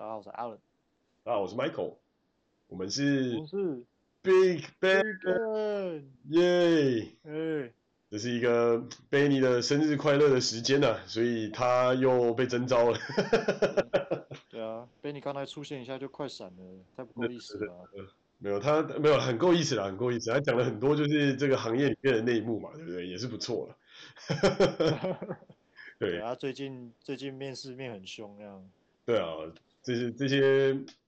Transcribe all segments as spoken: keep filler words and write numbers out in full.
大家好，我是 Alan。啊，我是 Michael。我们是 Big Bacon Yay。哎，这是一个 Benny 的生日快乐的时间啊，所以他又被征召了。对啊 ，Benny 刚才出现一下就快闪了，太不够意思了、啊。没有他没有很够意思啦，很够意思。他讲了很多就是这个行业里面的内幕嘛，对不对？也是不错了。对啊，最近最近面试面很凶那样。对啊，这些这些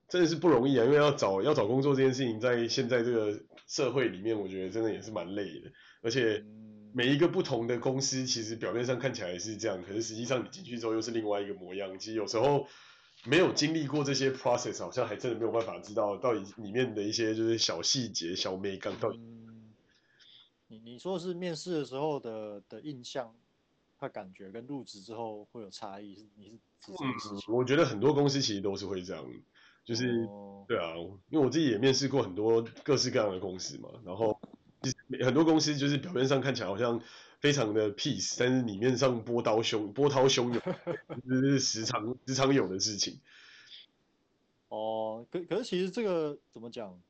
真的是不容易啊，因为要找要找工作这件事情，在现在这个社会里面，我觉得真的也是蛮累的。而且每一个不同的公司，其实表面上看起来是这样，可是实际上你进去之后又是另外一个模样。其实有时候没有经历过这些 process， 好像还真的没有办法知道到底里面的一些就是小细节、小美感到底。嗯、你你说是面试的时候的的印象？他感觉跟入职之后会有差异，你是指什么事情？嗯，我觉得很多公司其实都是会这样，就是、哦、对啊，因为我自己也面试过很多各式各样的公司嘛，然后很多公司就是表面上看起来好像非常的 peace， 但是里面上波涛汹波涛汹涌，就是时常时常有的事情。哦，可可是其实这个怎么讲？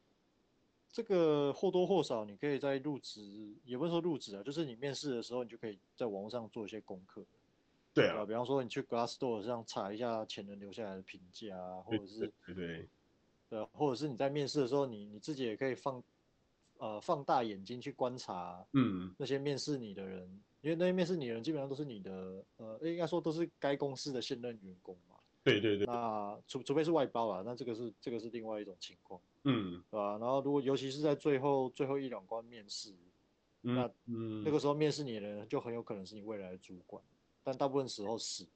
这个或多或少，你可以在入职，也不是说入职啊，就是你面试的时候，你就可以在网络上做一些功课。对啊，比方说你去 Glassdoor 上查一下前人留下来的评价啊，或者是对对 对, 对, 对，或者是你在面试的时候你，你你自己也可以放呃放大眼睛去观察，嗯，那些面试你的人，因为那些面试你的人基本上都是你的呃，应该说都是该公司的现任员工嘛。对对对，那除除非是外包啦，那这个是这个是另外一种情况。嗯，对吧？然后如果尤其是在最后最后一两关面试，嗯、那、嗯、那个时候面试你的人就很有可能是你未来的主管，但大部分时候是，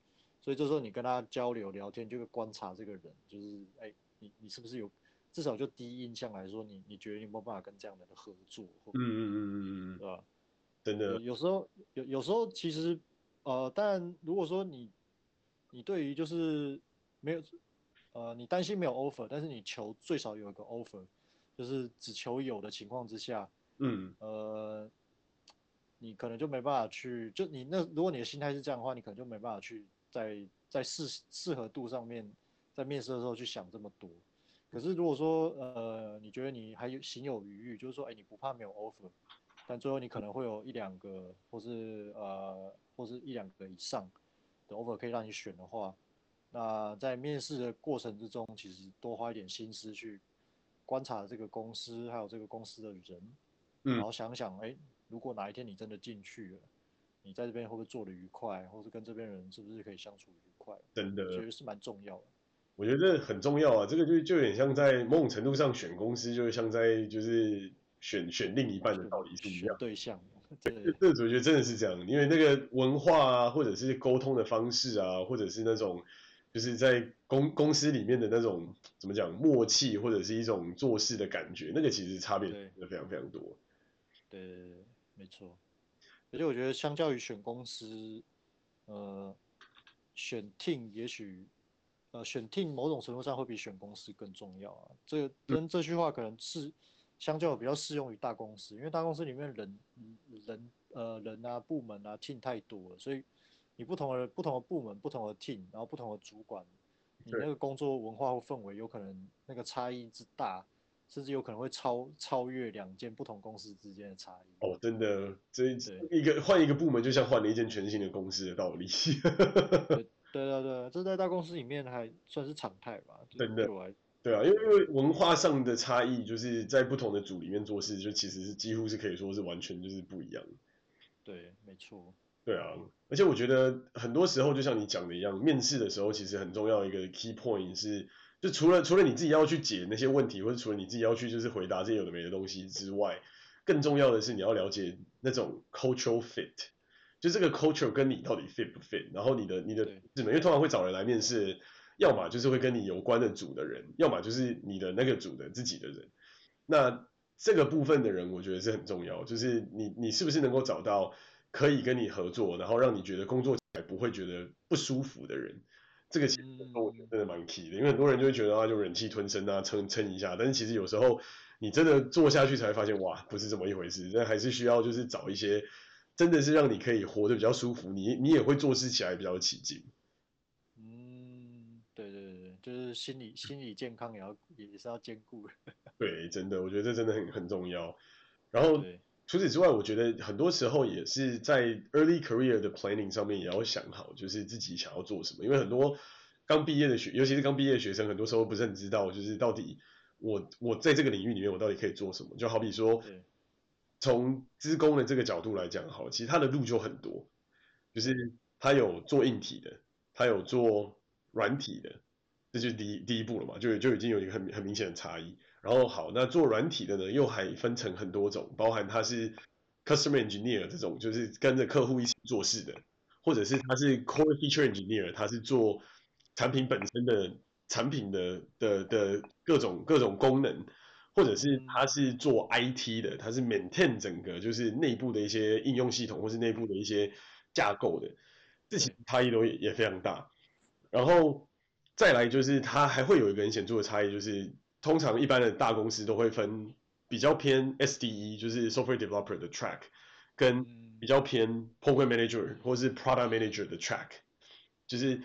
所以这时候你跟他交流聊天，就会观察这个人，就是哎，你你是不是有至少就第一印象来说，你你觉得你有没有办法跟这样的人合作？嗯嗯嗯嗯嗯，对吧？真的，有时候有有时候其实呃，但如果说你你对于就是没有。呃，你担心没有 offer， 但是你求最少有一个 offer， 就是只求有的情况之下，嗯，呃，你可能就没办法去，就你那如果你的心态是这样的话，你可能就没办法去在在适适合度上面，在面试的时候去想这么多。可是如果说呃，你觉得你还有行有余裕，就是说，哎，你不怕没有 offer， 但最后你可能会有一两个，或是呃，或是一两个以上的 offer 可以让你选的话。那在面试的过程之中，其实多花一点心思去观察这个公司，还有这个公司的人，嗯、然后想想，哎，如果哪一天你真的进去了，你在这边会不会做得愉快，或是跟这边人是不是可以相处愉快？真的，觉得是蛮重要的。我觉得很重要啊，这个就就有点像在某种程度上选公司，就像在就是选选另一半的道理是一样。对象。对，这我觉得真的是这样，因为那个文化啊，或者是沟通的方式啊，或者是那种。就是在 公, 公司里面的那种怎么讲默契，或者是一种做事的感觉，那个其实差别非常非常多。对，对没错。而且我觉得，相较于选公司，呃，选 team 也许，呃，选 team 某种程度上会比选公司更重要啊。这跟这句话可能是相较比较适用于大公司，因为大公司里面人人呃人啊部门啊 team 太多了，所以。你不同的不同的部门、不同的 team， 然后不同的主管，你那个工作文化或氛围有可能那个差异之大，甚至有可能会超超越两间不同公司之间的差异。哦，真的，这一个换一个部门就像换了一间全新的公司的道理。对对对，这在大公司里面还算是常态吧。真的，对啊，因为因为文化上的差异，就是在不同的组里面做事，就其实是几乎是可以说是完全就是不一样。对，没错。对啊，而且我觉得很多时候就像你讲的一样，面试的时候其实很重要一个 key point 是，就除了除了你自己要去解那些问题，或者除了你自己要去就是回答这些有的没的东西之外，更重要的是你要了解那种 cultural fit， 就这个 culture 跟你到底 fit 不 fit， 然后你的你的因为通常会找人来面试，要么就是会跟你有关的组的人，要么就是你的那个组的自己的人，那这个部分的人我觉得是很重要，就是你你是不是能够找到。可以跟你合作，然后让你觉得工作起来不会觉得不舒服的人，这个其实我觉得真的蛮 key 的，因为很多人就会觉得啊，就忍气吞声啊，撑撑一下，但是其实有时候你真的做下去才会发现，哇，不是这么一回事，但还是需要就是找一些真的是让你可以活得比较舒服，你你也会做事起来比较起劲。嗯，对对对，就是心理心理健康也要也是要兼顾。对，真的，我觉得这真的很很重要。然后除此之外，我觉得很多时候也是在 early career 的 planning 上面也要想好，就是自己想要做什么。因为很多刚毕业的学，尤其是刚毕业的学生，很多时候不是很知道，就是到底我我在这个领域里面我到底可以做什么。就好比说，从资工的这个角度来讲，好，其实它的路就很多，就是它有做硬体的，它有做软体的，这就是第一第一步了嘛，就就已经有一个很很明显的差异。然后好，那做软体的呢，又还分成很多种，包含它是 customer engineer 这种，就是跟着客户一起做事的，或者是它是 core feature engineer， 它是做产品本身的产品的的的各种各种功能。或者是他是做 I T 的，他是 maintain 整个就是内部的一些应用系统，或是内部的一些架构的，这其实差异都 也, 也非常大。然后再来就是他还会有一个很显著的差异，就是通常一般的大公司都会分比较偏 S D E， 就是 software developer 的 track， 跟比较偏 program manager 或是 product manager 的 track， 就是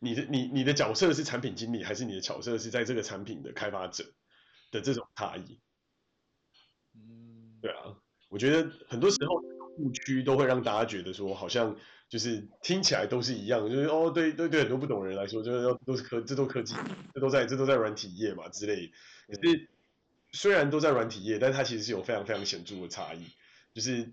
你 的, 你, 你的角色是产品经理，还是你的角色是在这个产品的开发者的这种差异。嗯，对啊，我觉得很多时候误区都会让大家觉得说，好像就是听起来都是一样，就是哦，对对对，很多不懂的人来说，就是都是科，这都科技，这都在这都在软体业嘛之类的。可是虽然都在软体业，但它其实是有非常非常显著的差异。就是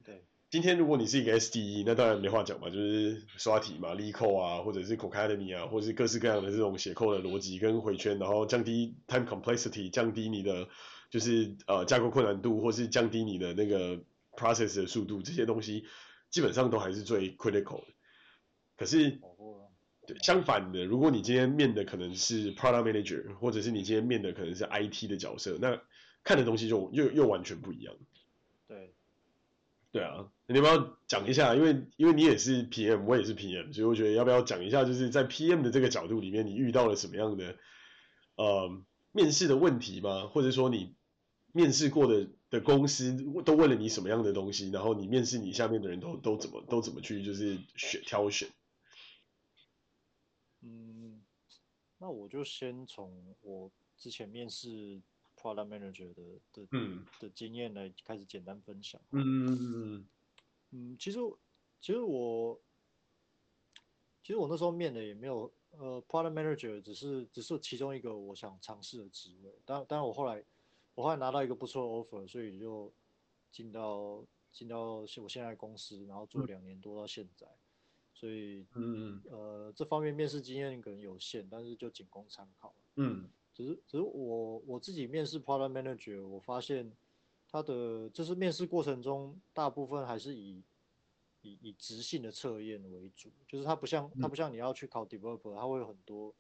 今天如果你是一个 S D E， 那当然没话讲嘛，就是刷题嘛 ，LeetCode 啊，或者是 Codeacademy 啊，或者是各式各样的这种写code的逻辑跟回圈，然后降低 time complexity， 降低你的就是呃架构困难度，或是降低你的那个 process 的速度，这些东西基本上都还是最 critical 的。可是，对，相反的，如果你今天面的可能是 product manager， 或者是你今天面的可能是 I T 的角色，那看的东西就又又完全不一样。对。对啊，你要不要讲一下？因为因为你也是 P M， 我也是 P M， 所以我觉得要不要讲一下，就是在 P M 的这个角度里面，你遇到了什么样的呃面试的问题吗？或者说你面试过的的公司都问了你什么样的东西？然后你面试你下面的人都都怎么都怎么去就是选挑选？嗯，那我就先从我之前面试Product Manager 的 的,、嗯、的经验来开始简单分享。嗯嗯其实其实我其实我那时候面的也没有呃 Product Manager 只是只是其中一个我想尝试的职位。当当然我后来我后来拿到一个不错的 offer， 所以就进到进到我现在的公司，然后做两年多到现在。所以嗯呃这方面面试经验可能有限，但是就仅供参考。嗯。只是，只是我我自己面试 product manager， 我发现他的就是面试过程中，大部分还是以以以质性的测验为主，就是它不像它不像你要去考 developer， 它会有很多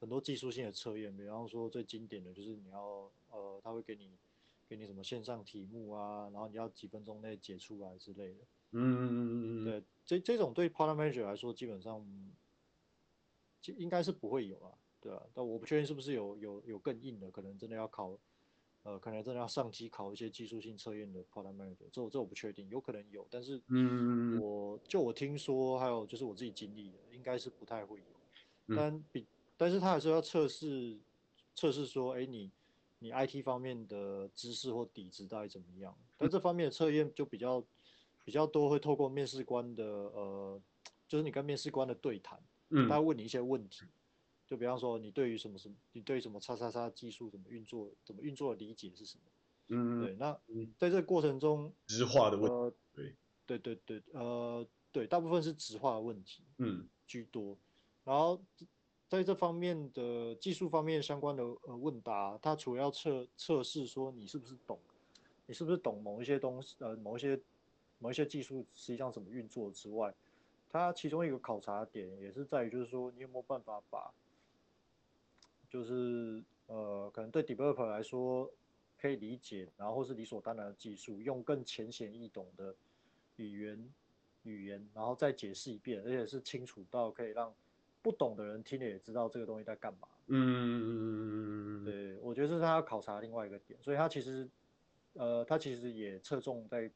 很多技术性的测验，比方说最经典的就是你要呃，他会给你给你什么线上题目啊，然后你要几分钟内解出来之类的。嗯嗯嗯嗯，对，这这种对 product manager 来说，基本上应该是不会有啊。对啊，但我不确定是不是有有有更硬的，可能真的要考，呃，可能真的要上机考一些技术性测验的 product manager， 这这我不确定，有可能有，但是，嗯，我就我听说，还有就是我自己经历的，应该是不太会有，但比但是他还是要测试测试说，哎，你你 I T 方面的知识或底子到底怎么样？但这方面的测验就比较比较多，会透过面试官的呃，就是你跟面试官的对谈，他问你一些问题。就比方说你对于什么什么，你对于什么叉叉叉技术怎么运作，怎么运作的理解是什么？嗯，对。那在这个过程中，质化的问题，呃、对对对对，呃，对，大部分是质化的问题，嗯，居多。然后在这方面的技术方面相关的呃问答，它主要测测试说你是不是懂，你是不是懂某一些东西，呃，某一些某一些技术实际上怎么运作之外，它其中一个考察点也是在于就是说你有没有办法把就是呃，可能对 developer 来说可以理解，然后或是理所当然的技术，用更浅显易懂的语言语言，然后再解释一遍，而且是清楚到可以让不懂的人听了也知道这个东西在干嘛。嗯，对，我觉得这是他要考察另外一个点，所以他其实呃，他其实也侧重在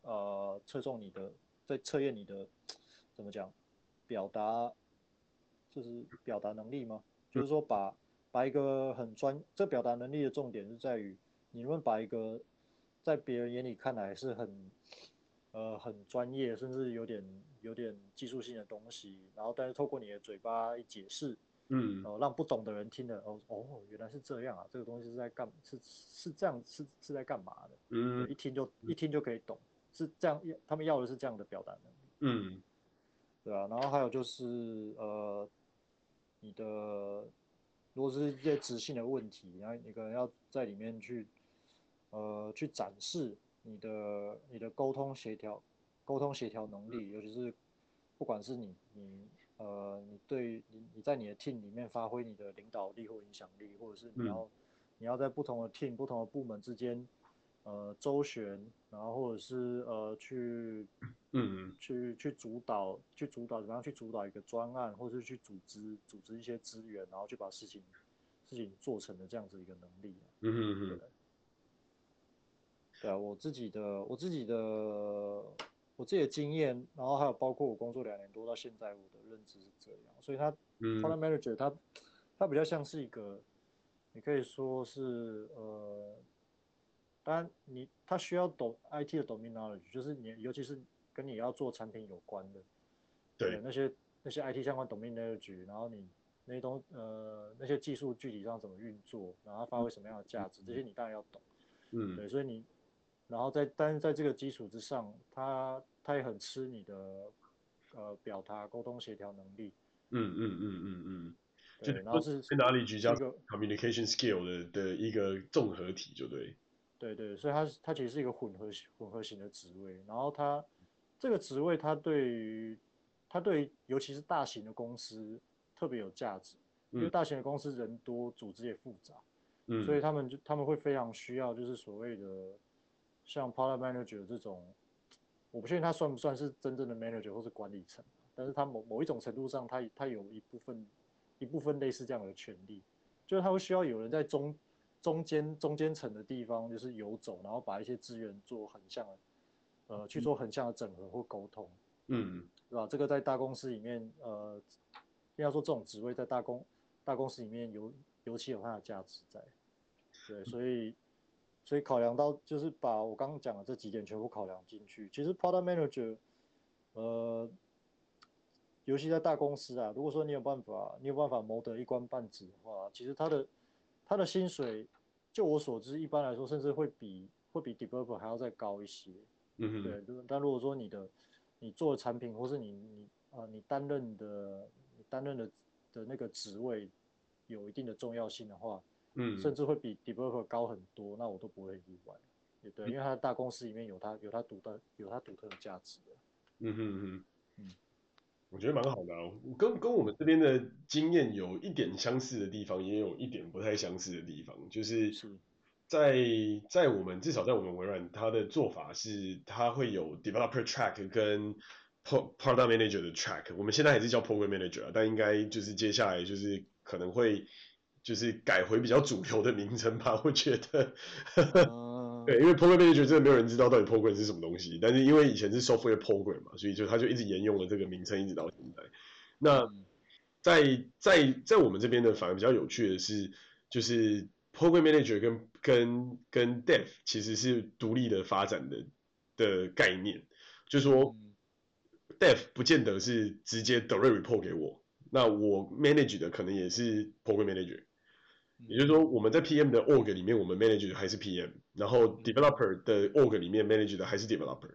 呃，侧重你的，在测验你的怎么讲，表达，就是表达能力吗？就是说把把一个很专，这表达能力的重点是在于你能不能把一个在别人眼里看来是很呃很专业，甚至有点有点技术性的东西，然后但是透过你的嘴巴一解释，嗯，哦，让不懂的人听了，哦哦，原来是这样啊，这个东西是在干是是这样是是在干嘛的，嗯，一听就一听就可以懂，是这样，他们要的是这样的表达能力，嗯，对啊，然后还有就是呃，你的如果是一些质性的问题，然后你可能要在里面去呃去展示你的你的沟通协调沟通协调能力，尤其是不管是你你。呃，你对你你在你的 team 里面发挥你的领导力或影响力，或者是你要、嗯、你要在不同的 team、不同的部门之间，呃，周旋，然后或者是呃去，嗯，去去主导，去主导怎么样去主导一个专案，或者是去组织组织一些资源，然后去把事情事情做成的这样子一个能力、啊。嗯嗯嗯。对啊，我自己的我自己的。我自己的经验，然后还有包括我工作两年多到现在，我的认知是这样，所以他 product manager 他他比较像是一个，你可以说是呃，当然你他需要懂 I T 的 domain knowledge， 就是你尤其是跟你要做产品有关的，对、呃、那些那些 I T 相关 domain knowledge， 然后你那些东呃那些技术具体上怎么运作，然后发挥什么样的价值，嗯、这些你当然要懂，嗯，对，所以你。然后在，但是在这个基础之上，他他也很吃你的，呃，表达、沟通、协调能力。嗯嗯嗯嗯嗯。对，然后是哪里聚焦 communication skill 的的一个综合体，就对。对对，所以它它其实是一个混合混合型的职位。然后它这个职位，它对于它对于尤其是大型的公司特别有价值，因为大型的公司人多，组织也复杂，嗯、所以他们就他们会非常需要就是所谓的。像 product manager 这种，我不确定他算不算是真正的 manager 或是管理层，但是他某某一种程度上他，他他有一部分一部分类似这样的权利，就是他会需要有人在中中间中间层的地方，就是游走，然后把一些资源做横向的，呃，去做横向的整合或沟通，嗯，对吧？这个在大公司里面，呃，应该说这种职位在大公大公司里面尤尤其有它的价值在，对，所以。所以考量到就是把我刚刚讲的这几点全部考量进去。其实 product manager， 呃，尤其在大公司啊，如果说你有办法，你有办法谋得一官半职的话，其实他的他的薪水，就我所知，一般来说甚至会比会比 developer 还要再高一些。嗯对。但如果说你的你做的产品，或是你你啊、呃、你担任的你担任的的那个职位有一定的重要性的话。嗯，甚至会比 developer 高很多，那我都不会意外，也对，因为它的大公司里面有它有它独特有它独特的价值的。嗯哼哼，嗯，我觉得蛮好的、啊，跟跟我们这边的经验有一点相似的地方，也有一点不太相似的地方，就是在在我们至少在我们微软，它的做法是它会有 developer track 跟 product manager 的 track， 我们现在还是叫 program manager，、啊、但应该就是接下来就是可能会。就是改回比较主流的名称吧，我觉得，对，因为 program manager 真的没有人知道到底 program 是什么东西，但是因为以前是 software program 嘛，所以就他就一直沿用了这个名称一直到现在。那在在在我们这边呢，反而比较有趣的是，就是 program manager 跟跟跟 dev 其实是独立的发展的的概念，就是说 dev 不见得是直接 direct report 给我，那我 manage 的可能也是 program manager。也就是说，我们在 P M 的 org 里面，我们 manage 的还是 P M， 然后 developer 的 org 里面 manage 的还是 developer。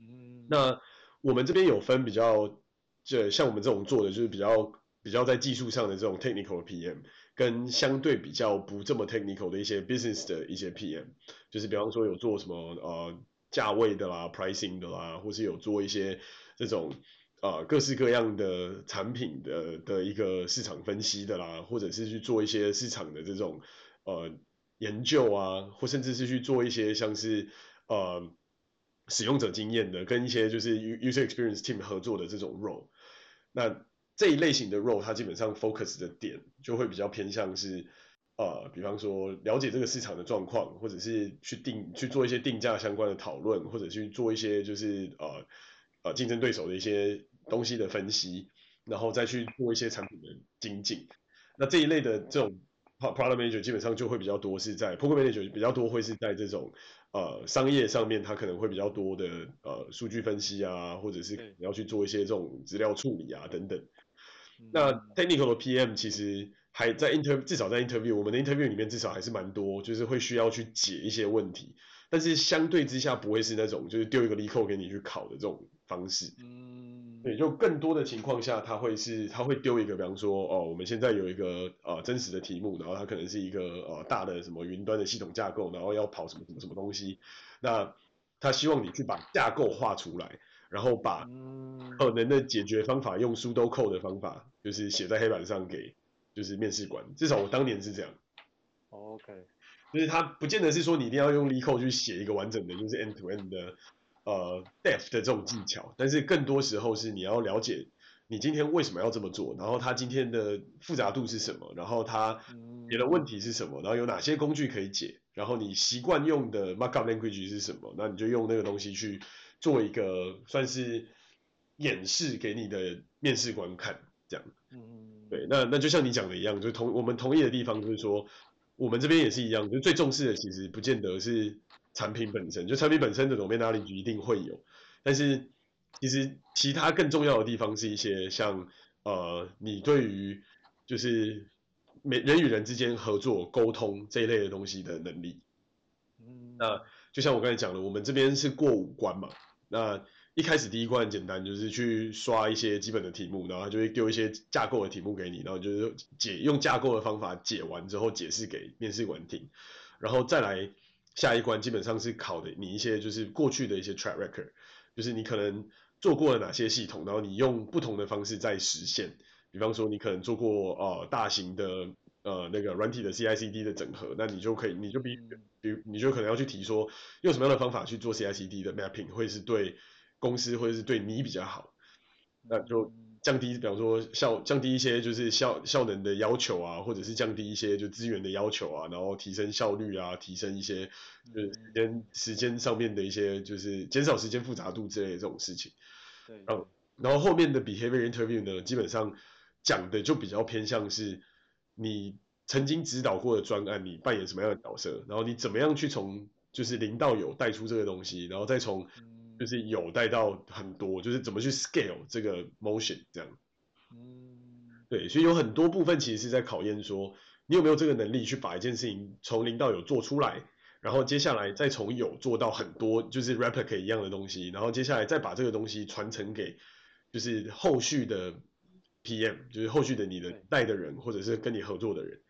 嗯，那我们这边有分比较，就像我们这种做的就是比较比较在技术上的这种 technical 的 P M， 跟相对比较不这么 technical 的一些 business 的一些 P M， 就是比方说有做什么呃价位的啦、pricing 的啦，或是有做一些这种。呃，各式各样的产品的的一个市场分析的啦，或者是去做一些市场的这种呃研究啊，或甚至是去做一些像是呃使用者经验的，跟一些就是 user experience team 合作的这种 role。那这一类型的 role， 它基本上 focus 的点就会比较偏向是呃，比方说了解这个市场的状况，或者是去定去做一些定价相关的讨论，或者去做一些就是呃呃竞争对手的一些。东西的分析，然后再去做一些产品的精进。那这一类的这种 product manager 基本上就会比较多是在 program manager 比较多会是在这种呃商业上面，他可能会比较多的呃数据分析啊，或者是要去做一些这种资料处理啊等等。那 technical 的 P M 其实还在 interview， 至少在 interview 我们的 interview 里面至少还是蛮多，就是会需要去解一些问题，但是相对之下不会是那种就是丢一个 LeetCode 给你去考的这种方式。嗯，对，就更多的情况下，他会是他会丢一个，比方说哦，我们现在有一个呃真实的题目，然后它可能是一个呃大的什么云端的系统架构，然后要跑什么什么什么东西，那他希望你去把架构画出来。然后把可能的解决方法用sudo code的方法，就是写在黑板上给就是面试官。至少我当年是这样。OK， 就是他不见得是说你一定要用 LeetCode 去写一个完整的就是 end to end 的呃 depth 的这种技巧，但是更多时候是你要了解你今天为什么要这么做，然后他今天的复杂度是什么，然后他别的问题是什么，然后有哪些工具可以解，然后你习惯用的 markup language 是什么，那你就用那个东西去。做一个算是演示给你的面试官看，这样，对，那那就像你讲的一样，就同我们同意的地方就是说，我们这边也是一样，就最重视的其实不见得是产品本身，就产品本身的domain knowledge一定会有，但是其实其他更重要的地方是一些像呃，你对于就是人与人之间合作沟通这一类的东西的能力，那就像我刚才讲的，我们这边是过五关嘛。那一开始第一关很简单，就是去刷一些基本的题目，然后就会丢一些架构的题目给你，然后就是解用架构的方法解完之后解释给面试官听，然后再来下一关，基本上是考的你一些就是过去的一些 track record， 就是你可能做过了哪些系统，然后你用不同的方式在实现，比方说你可能做过呃大型的。呃，那个软体的 C I C D 的整合，那你就可以，你就比，比你就可能要去提说，用什么样的方法去做 C I C D 的 mapping 会是对公司或者是对你比较好，那就降低，比方说效降低一些就是效效能的要求啊，或者是降低一些就资源的要求啊，然后提升效率啊，提升一些就是时间时间上面的一些就是减少时间复杂度之类的这种事情。对，嗯，然后后面的 behavior interview 呢，基本上讲的就比较偏向是。你曾经指导过的专案，你扮演什么样的角色？然后你怎么样去从就是零到有带出这个东西，然后再从就是有带到很多，就是怎么去 scale 这个 motion 这样。对，所以有很多部分其实是在考验说你有没有这个能力去把一件事情从零到有做出来，然后接下来再从有做到很多，就是 replicate 一样的东西，然后接下来再把这个东西传承给就是后续的。P M 就是后续的你的带的人，或者是跟你合作的人，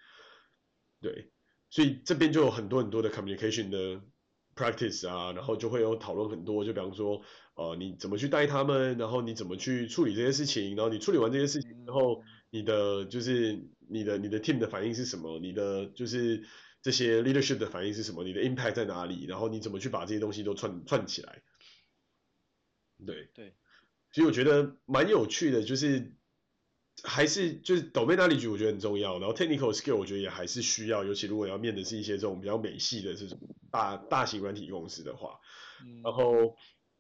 对，所以这边就有很多很多的 communication 的 practice 啊，然后就会有讨论很多，就比方说，呃，你怎么去带他们，然后你怎么去处理这些事情，然后你处理完这些事情之后，你的就是你的你的 team 的反应是什么，你的就是这些 leadership 的反应是什么，你的 impact 在哪里，然后你怎么去把这些东西都串串起来，对对，所以我觉得蛮有趣的，就是。还是就是 domain knowledge 我觉得很重要，然后 technical skill 我觉得也还是需要，尤其如果你要面的是一些这种比较美系的这种大大型软体公司的话，然后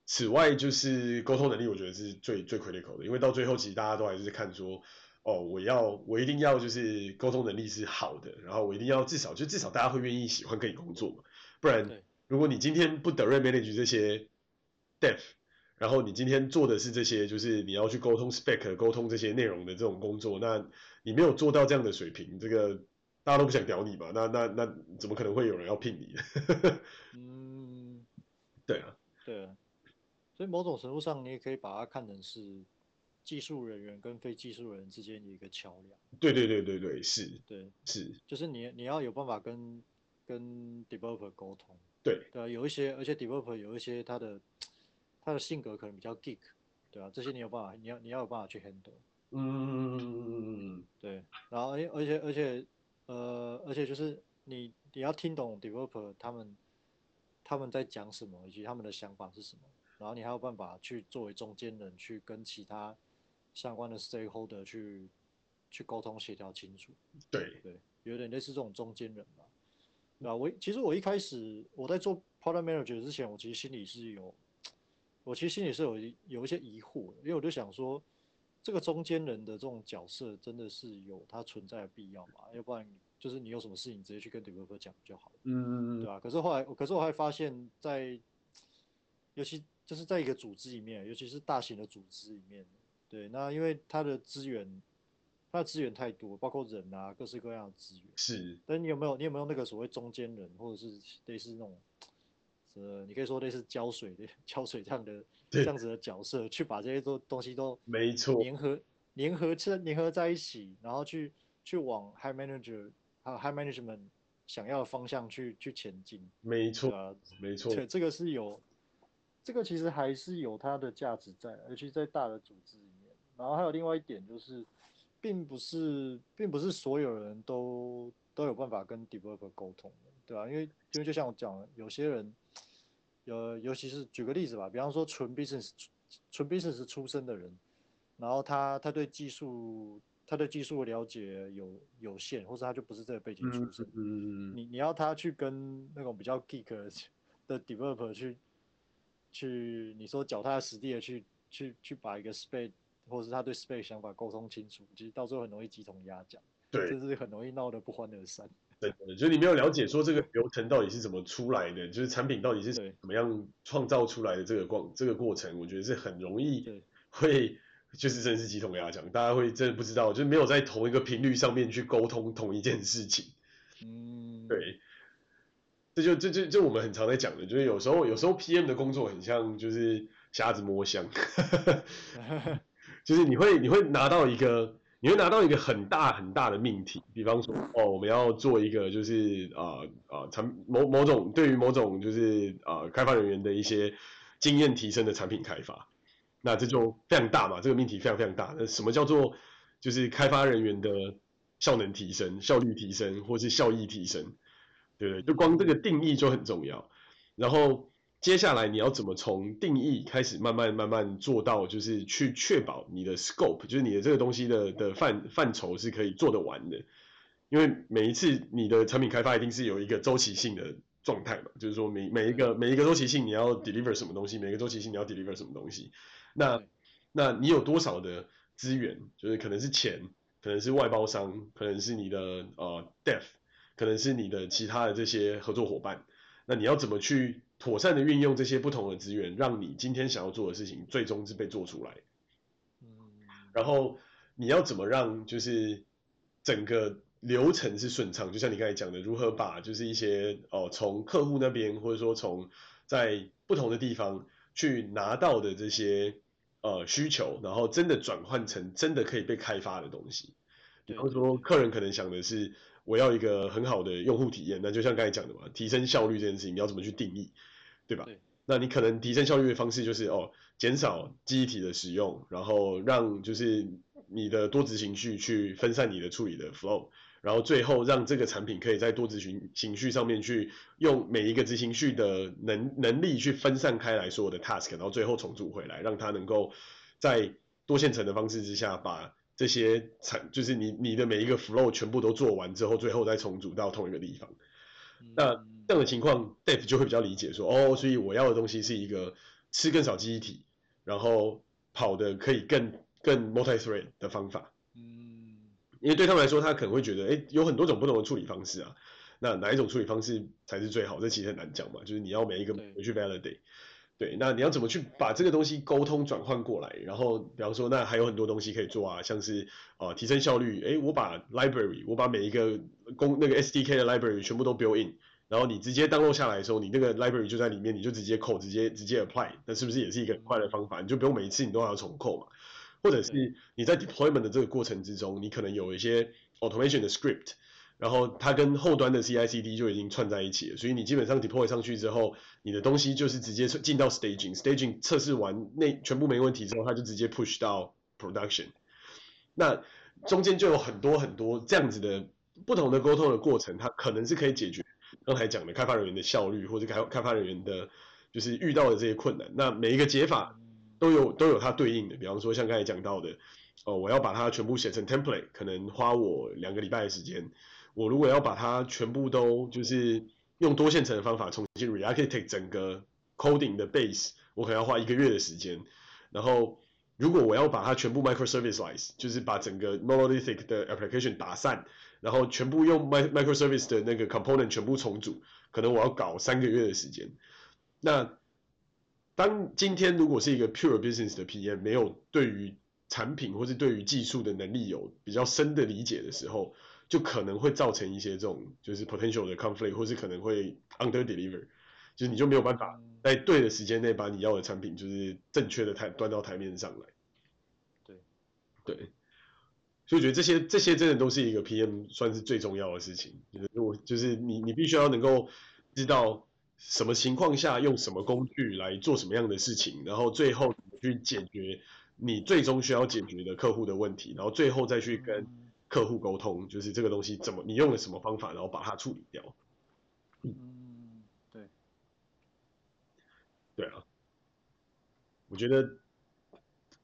此外就是沟通能力，我觉得是最最 critical 的，因为到最后其实大家都还是看说，哦，我要我一定要就是沟通能力是好的，然后我一定要至少就至少大家会愿意喜欢跟你工作嘛，不然如果你今天不direct manage 这些 dev。然后你今天做的是这些，就是你要去沟通 spec、沟通这些内容的这种工作，那你没有做到这样的水平，这个大家都不想屌你嘛，那那那怎么可能会有人要聘你？嗯，对啊，对啊，所以某种程度上，你也可以把它看成是技术人员跟非技术人之间的一个桥梁。对对对对对，是，对是，就是你你要有办法跟跟 developer 沟通。对对啊，有一些，而且 developer 有一些他的。他的性格可能比较 geek， 对啊，这些你有办法，你要你要有办法去 handle。嗯，对。然后，而且而且呃，而且就是你你要听懂 developer 他们他们在讲什么，以及他们的想法是什么。然后你还有办法去作为中间人，去跟其他相关的 stakeholder 去去沟通协调清楚。对对，有点类似这种中间人吧。那我其实我一开始我在做 product manager 之前，我其实心里是有。我其实心里是有有一些疑惑，因为我就想说，这个中间人的这种角色真的是有它存在的必要嘛？要不然就是你有什么事情直接去跟 developer 讲就好了，嗯，对吧？可是后来，可是我还发现在，尤其就是在一个组织里面，尤其是大型的组织里面，对，那因为它的资源，它的资源太多，包括人啊，各式各样的资源。是，但你有没有你有没有那个所谓中间人，或者是类似那种？呃，你可以说类似胶水的胶水这样的这样子的角色，去把这些都东西都没错联合联合联合在一起，然后去去往 high manager 还有 high management 想要的方向去去前进。没错，啊、没错，对，这个是有，这个其实还是有它的价值在，尤其在大的组织里面。然后还有另外一点就是，并不是并不是所有人都都有办法跟 developer 沟通的，对吧、啊？因为因为就像我讲的，有些人。呃，尤其是举个例子吧，比方说纯 business 纯 business 出身的人，然后他他对技术他对技术的了解有有限，或者他就不是这个背景出身，嗯嗯、你你要他去跟那种比较 geek 的 developer 去去，你说脚踏实地的去去去把一个 space 或者是他对 space 想法沟通清楚，其实到最后很容易鸡同鸭讲，对，就是很容易闹得不欢而散。对，就是你没有了解说这个流程到底是怎么出来的，就是产品到底是怎么样创造出来的这个过这个过程，我觉得是很容易会就是真是鸡同鸭讲，大家会真的不知道，就是没有在同一个频率上面去沟通同一件事情。嗯，对，这就这就这我们很常在讲的，就是有时候有时候 P M 的工作很像就是瞎子摸象，就是你会你会拿到一个。你会拿到一个很大很大的命题，比方说，哦，我们要做一个就是啊啊产某某种对于某种就是啊、呃、开发人员的一些经验提升的产品开发，那这就非常大嘛，这个命题非常非常大。那什么叫做就是开发人员的效能提升、效率提升，或是效益提升，对不对？就光这个定义就很重要。然后接下来你要怎么从定义开始慢慢慢慢做到，就是去确保你的 scope， 就是你的这个东西的的范范畴是可以做得完的，因为每一次你的产品开发一定是有一个周期性的状态嘛，就是说每每一个每一个周期性你要 deliver 什么东西，每一个周期性你要 deliver 什么东西，那那你有多少的资源，就是可能是钱，可能是外包商，可能是你的呃 dev， 可能是你的其他的这些合作伙伴，那你要怎么去妥善的运用这些不同的资源，让你今天想要做的事情最终是被做出来。然后你要怎么让就是整个流程是顺畅？就像你刚才讲的，如何把就是一些哦从客户那边或者说从在不同的地方去拿到的这些呃需求，然后真的转换成真的可以被开发的东西。比方说，客人可能想的是我要一个很好的用户体验，那就像刚才讲的嘛，提升效率这件事情你要怎么去定义？对吧？对，那你可能提升效率的方式就是哦，减少记忆体的使用，然后让就是你的多执行序去分散你的处理的 flow， 然后最后让这个产品可以在多执行序上面去用每一个执行序的能能力去分散开来所有的 task， 然后最后重组回来，让它能够在多线程的方式之下把这些产就是你你的每一个 flow 全部都做完之后，最后再重组到同一个地方。那这样的情况 ，Dev 就会比较理解说，哦，所以我要的东西是一个吃更少记忆体，然后跑的可以更更 multi-thread 的方法。嗯，因为对他们来说，他可能会觉得，哎，有很多种不同的处理方式啊，那哪一种处理方式才是最好？这其实很难讲嘛，就是你要每一个去 validate。对，那你要怎么去把这个东西沟通转换过来？然后，比方说，那还有很多东西可以做啊，像是啊、呃、提升效率，哎，我把 library， 我把每一个公那个 S D K 的 library 全部都 build in， 然后你直接 download 下来的时候，你那个 library 就在里面，你就直接 code， 直接直接 apply， 那是不是也是一个很快的方法？你就不用每一次你都要重 code 嘛？或者是你在 deployment 的这个过程之中，你可能有一些 automation 的 script。然后它跟后端的 C I C D 就已经串在一起了，所以你基本上 deploy 上去之后，你的东西就是直接进到 staging， staging 测试完那全部没问题之后，它就直接 push 到 production。那中间就有很多很多这样子的不同的沟通的过程，它可能是可以解决刚才讲的开发人员的效率，或者开开发人员的就是遇到的这些困难。那每一个解法都有都有它对应的，比方说像刚才讲到的，哦，我要把它全部写成 template， 可能花我两个礼拜的时间。我如果要把它全部都就是用多线程的方法重新 re-architect 整个 coding 的 base， 我可能要花一个月的时间。然后如果我要把它全部 microserviceize， 就是把整个 monolithic 的 application 打散，然后全部用 microservice 的那个 component 全部重组，可能我要搞三个月的时间。那当今天如果是一个 pure business 的 P M 没有对于产品或是对于技术的能力有比较深的理解的时候，就可能会造成一些这种就是 potential 的 conflict， 或是可能会 under deliver， 就是你就没有办法在对的时间内把你要的产品就是正确的台端到台面上来。对，对，所以我觉得这些这些真的都是一个 P M 算是最重要的事情。我就是你你必须要能够知道什么情况下用什么工具来做什么样的事情，然后最后去解决你最终需要解决的客户的问题，然后最后再去跟客户沟通，就是这个东西怎么你用了什么方法，然后把它处理掉。嗯，对，对啊，我觉得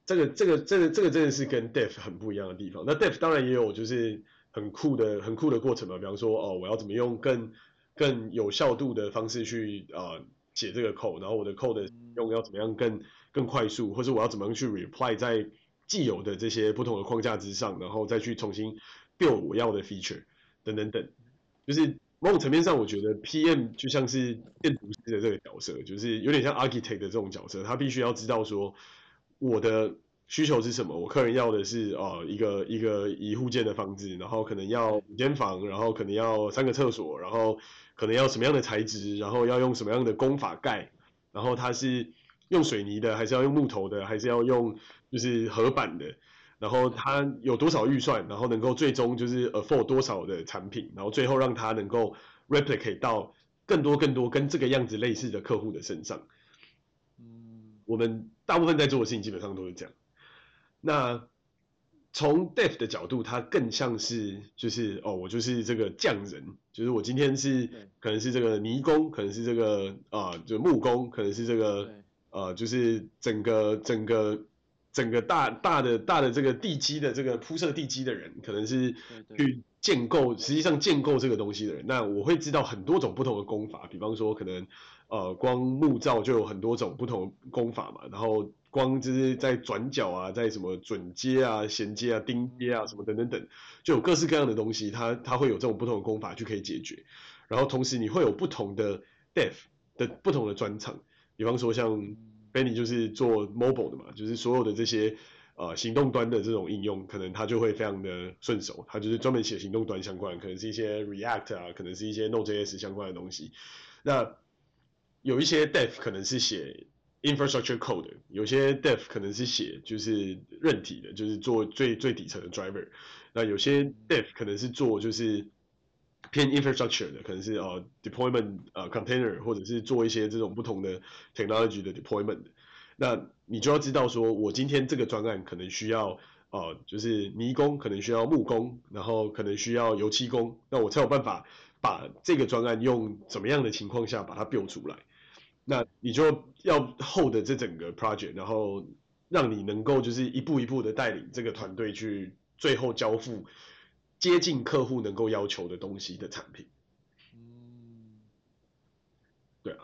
这个这个这个这个真的是跟 Dev 很不一样的地方。那 Dev 当然也有就是很酷的很酷的过程嘛，比方说哦，我要怎么用更更有效度的方式去啊、呃、写这个 code， 然后我的 code 的用要怎么样更更快速，或是我要怎么样去 reply 在既有的这些不同的框架之上，然后再去重新 build 我要的 feature 等等等，就是某种层面上，我觉得 P M 就像是建筑师的这个角色，就是有点像 architect 的这种角色，他必须要知道说我的需求是什么，我客人要的是呃一个一个一户建的房子，然后可能要五间房，然后可能要三个厕所，然后可能要什么样的材质，然后要用什么样的工法盖，然后它是用水泥的，还是要用木头的，还是要用就是合板的？然后他有多少预算？然后能够最终就是 afford 多少的产品？然后最后让他能够 replicate 到更多更多跟这个样子类似的客户的身上。嗯，我们大部分在做的事情基本上都是这样。那从 Dev 的角度，它更像是就是哦，我就是这个匠人，就是我今天是可能是这个泥工，可能是这个啊、呃、就木工，可能是这个。呃，就是整个整个整个大大的大的这个地基的这个铺设地基的人，可能是去建构，实际上建构这个东西的人。那我会知道很多种不同的工法，比方说可能呃，光木造就有很多种不同的工法嘛。然后光就是在转角啊，在什么准接啊、衔接啊、钉接啊什么等等等，就有各式各样的东西，它它会有这种不同的工法去可以解决。然后同时你会有不同的 Dev 的不同的专长。比方说，像 Benny 就是做 mobile 的嘛，就是所有的这些呃行动端的这种应用，可能他就会非常的顺手，他就是专门写行动端相关，可能是一些 React 啊，可能是一些 Node.js 相关的东西。那有一些 Dev 可能是写 infrastructure code， 有些 Dev 可能是写就是韧体的，就是做最最底层的 driver。那有些 Dev 可能是做就是偏 infrastructure 的，可能是、uh, deployment、uh, container， 或者是做一些这种不同的 technology 的 deployment。那你就要知道说，我今天这个专案可能需要呃，就是泥工，可能需要木工，然后可能需要油漆工，那我才有办法把这个专案用怎么样的情况下把它 build 出来。那你就要 hold 这整个 project， 然后让你能够就是一步一步的带领这个团队去最后交付。接近客户能够要求的东西的产品，嗯，对啊，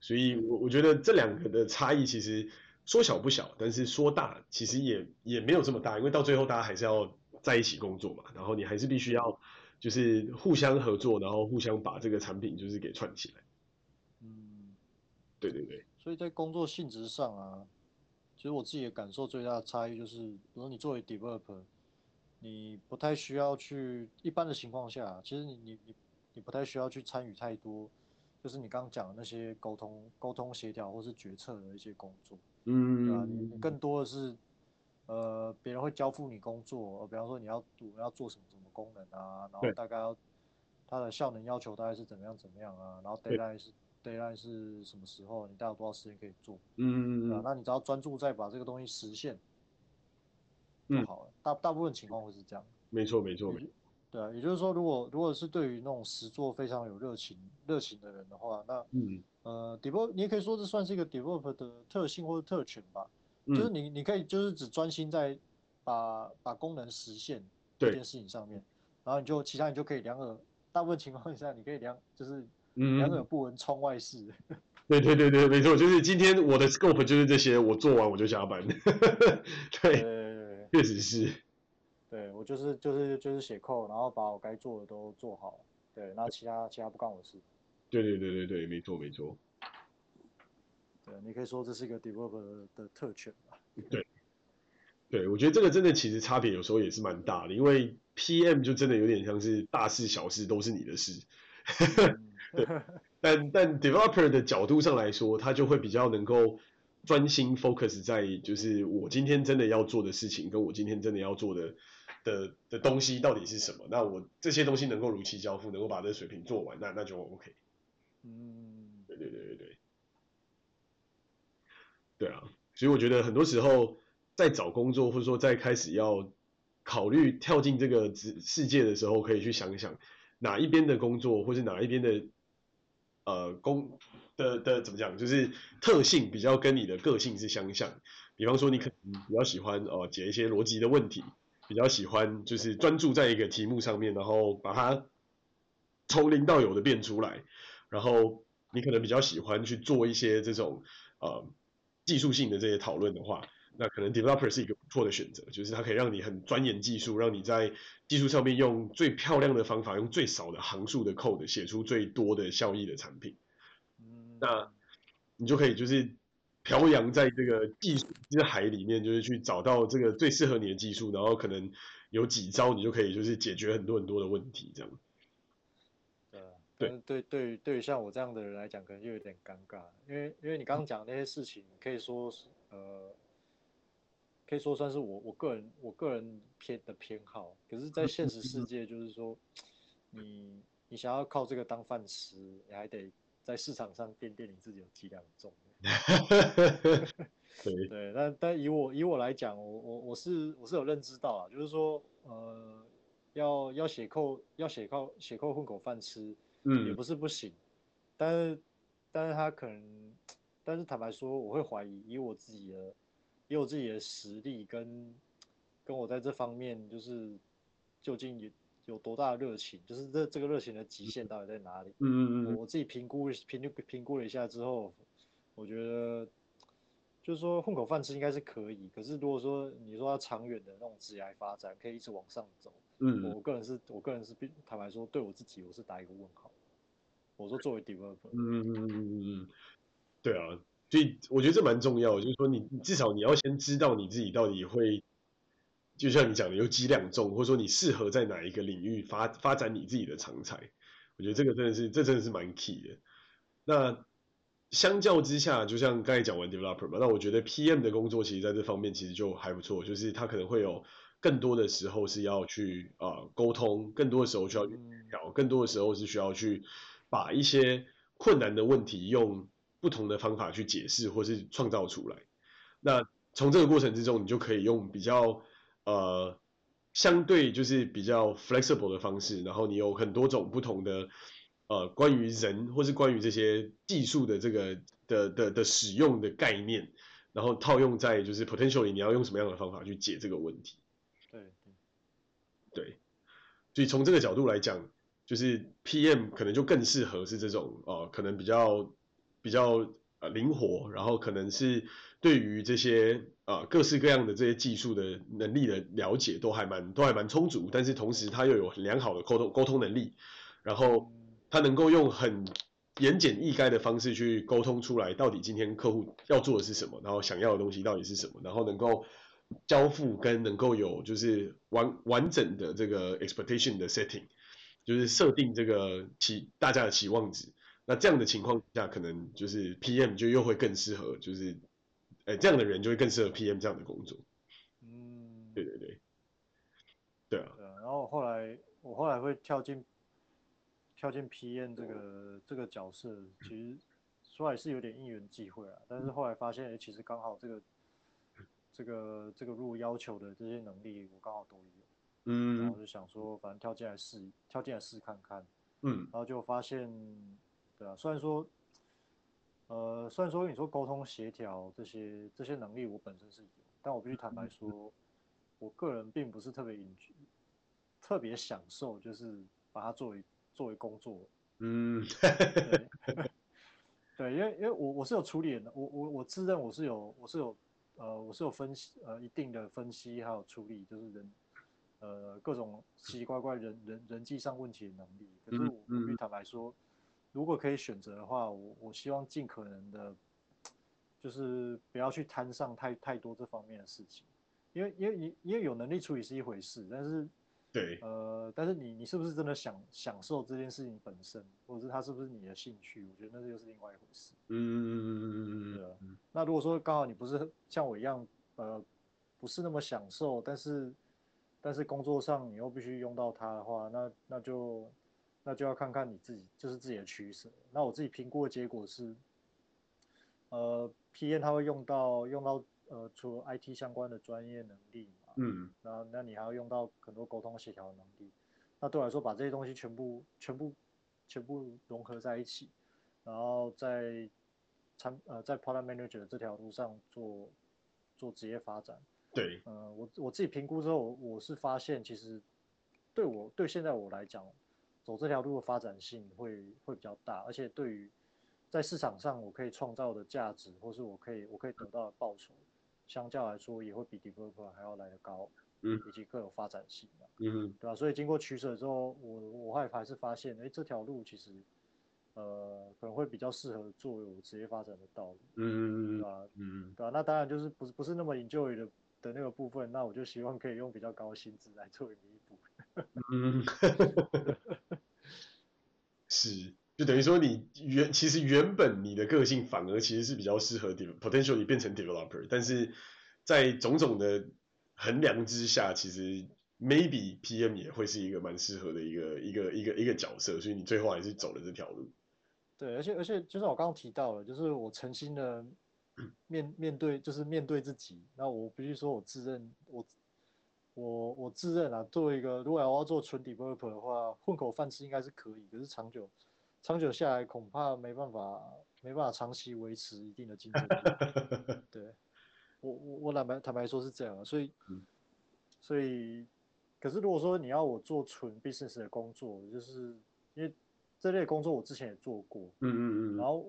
所以我我觉得这两个的差异其实说小不小，但是说大其实也也没有这么大，因为到最后大家还是要在一起工作嘛，然后你还是必须要就是互相合作，然后互相把这个产品就是给串起来，嗯，对对对，所以在工作性质上啊，其实我自己的感受最大的差异就是，比如你作为 developer。你不太需要去一般的情况下，其实你你你你不太需要去参与太多，就是你刚刚讲的那些沟通、沟通协调或是决策的一些工作，嗯，对吧？你你更多的是，呃，别人会交付你工作，比方说你要我要做什么什么功能啊，然后大概要它的效能要求大概是怎么样怎么样啊，然后 deadline 是 deadline 是什么时候，你大概有多少时间可以做，嗯，对吧？那你只要专注在把这个东西实现。嗯，好，大大部分情况会是这样。没错，没错，没错。对啊，也就是说，如果如果是对于那种实作非常有热情、热情的人的话，那嗯呃 ，develop 你也可以说这算是一个 developer 的特性或者特权吧。嗯、就是你你可以就是只专心在把把功能实现这件事情上面，然后你就其他你就可以两耳，大部分情况下你可以两就是两耳不闻窗外事。嗯对对对对，没错，就是今天我的 scope 就是这些，我做完我就下班。对，确实是。对，我就是就是就是写code，然后把我该做的都做好。对，然后其他其他不干我的事。对对对对对，没错没错。对，你可以说这是一个 developer 的特权吧。对。对，我觉得这个真的其实差别有时候也是蛮大的，因为 P M 就真的有点像是大事小事都是你的事。对，但但 developer 的角度上来说，他就会比较能够专心 focus 在就是我今天真的要做的事情，跟我今天真的要做的的的东西到底是什么。那我这些东西能够如期交付，能够把这个水平做完，那那就 OK。嗯，对对对对对，对啊，所以我觉得很多时候，在找工作或者说在开始要考虑跳进这个世界的时候，可以去想一想哪一边的工作或是哪一边的呃工的的怎么讲，就是特性比较跟你的个性是相像。比方说你可能比较喜欢呃解一些逻辑的问题，比较喜欢就是专注在一个题目上面，然后把它从零到有的变出来。然后你可能比较喜欢去做一些这种呃技术性的这些讨论的话，那可能 developer 是一个不错的选择，就是它可以让你很钻研技术，让你在技术上面用最漂亮的方法，用最少的行数的 code 写出最多的效益的产品。那你就可以就是漂洋在这个技术之海里面，就是去找到这个最适合你的技术，然后可能有几招你就可以就是解决很多很多的问题，这样。对对对对，像我这样的人来讲，可能就有点尴尬，因为因为你刚刚讲的那些事情，可以说呃。可以说算是我我个人我个人偏的偏好，可是，在现实世界，就是说，你你想要靠这个当饭吃，你还得在市场上垫垫你自己有几两重。对对，但但以我以我来讲，我我我是我是有认知到啊，就是说，呃，要要写扣要写扣写扣混口饭吃，嗯，也不是不行，但是但是他可能，但是坦白说，我会怀疑以我自己的。也有自己的实力跟跟我在这方面就是究竟 有, 有多大的热情，就是这这个热情的极限到底在哪里？嗯嗯，我自己评估评评估了一下之后，我觉得就是说混口饭吃应该是可以，可是如果说你说要长远的那种职业发展，可以一直往上走，嗯，我个人是我个人是坦白说，对我自己我是打一个问号。我说作为 developer， 嗯嗯嗯嗯，对啊。所以我觉得这蛮重要的，就是说你至少你要先知道你自己到底会，就像你讲的有几两重，或者说你适合在哪一个领域 发, 发展你自己的长才。我觉得这个真的是这真的是蛮 key 的。那相较之下，就像刚才讲完 developer 嘛，那我觉得 P M 的工作其实在这方面其实就还不错，就是他可能会有更多的时候是要去啊、呃、沟通，更多的时候需要去聊，更多的时候是需要去把一些困难的问题用不同的方法去解释或是创造出来。那从这个过程之中，你就可以用比较呃相对就是比较 flexible 的方式，然后你有很多种不同的呃关于人或是关于这些技术的这个的 的, 的, 的使用的概念，然后套用在就是 potentially 你要用什么样的方法去解这个问题。对对，所以从这个角度来讲，就是 P M 可能就更适合是这种呃可能比较。比较呃灵活，然后可能是对于这些呃各式各样的这些技术的能力的了解都还蛮都还蛮充足，但是同时他又有很良好的沟通沟通能力，然后他能够用很言简意赅的方式去沟通出来到底今天客户要做的是什么，然后想要的东西到底是什么，然后能够交付跟能够有就是完完整的这个 expectation 的 setting， 就是设定这个期大家的期望值。那这样的情况下，可能就是 P M 就又会更适合，就是，哎、欸，这样的人就会更适合 P M 这样的工作。嗯，对对对，对啊。对啊，然后后来我后来会跳进跳进 P M 这个这个角色，其实说来是有点因缘际会啊，但是后来发现，哎、欸，其实刚好这个这个这个入要求的这些能力，我刚好都有。嗯。然后就想说，反正跳进来试跳进来试看看。嗯。然后就发现。对啊，虽然说，呃，虽然说你说沟通协调这些这些能力我本身是有，但我必须坦白说，我个人并不是特别特别享受，就是把它作为作为工作。嗯，对对，因为因为我我是有处理的，我我我自认我是有我是有呃我是有分析呃一定的分析还有处理，就是人呃各种奇奇怪怪人人人际上问题的能力。可是我必须坦白说，如果可以选择的话，我我希望尽可能的，就是不要去摊上太太多这方面的事情，因为因为因为有能力处理是一回事，但是。对，呃，但是你你是不是真的想享受这件事情本身，或者是它是不是你的兴趣？我觉得那又是另外一回事。嗯嗯嗯嗯嗯，对啊。那如果说刚好你不是像我一样，呃，不是那么享受，但是但是工作上你又必须用到它的话，那那就那就要看看你自己，就是自己的取舍。那我自己评估的结果是，呃 ，P N 它会用到用到呃，除了 I T 相关的专业能力。嗯，那那你还要用到很多沟通协调的能力，那对我来说，把这些东西全部、全部、全部融合在一起，然后在产呃在 product manager 的这条路上做做职业发展。对，呃，我我自己评估之后，我是发现其实对我对现在我来讲，走这条路的发展性会会比较大，而且对于在市场上我可以创造的价值，或是我可以我可以得到的报酬。嗯，相较来说，也会比 developer 还要来得高，嗯，以及更有发展性的，嗯，对吧？所以经过取舍之后，我我还还是发现，哎，这条路其实，呃，可能会比较适合作为我职业发展的道路，嗯，对吧？嗯，对吧？那当然就是不是不是那么 enjoy 的的那个部分，那我就希望可以用比较高的薪资来作为弥补。嗯，是。就等于说你原其实原本你的个性反而其实是比较适合 potentially 变成 developer， 但是在种种的衡量之下，其实 maybe P M 也会是一个蛮适合的一个一个一个一个角色，所以你最后还是走了这条路。对，而且而且就像我刚刚提到了，就是我诚心的面面对，就是面对自己。那我必须说我自认我我我自认啊，作为一个如果我要做纯 developer 的话，混口饭吃应该是可以，可是长久。长久下来，恐怕没办法，没办法长期维持一定的竞争力。对，我我我坦白坦白说是这样的，所以、嗯、所以，可是如果说你要我做纯 business 的工作，就是因为这类工作我之前也做过，嗯嗯嗯，然后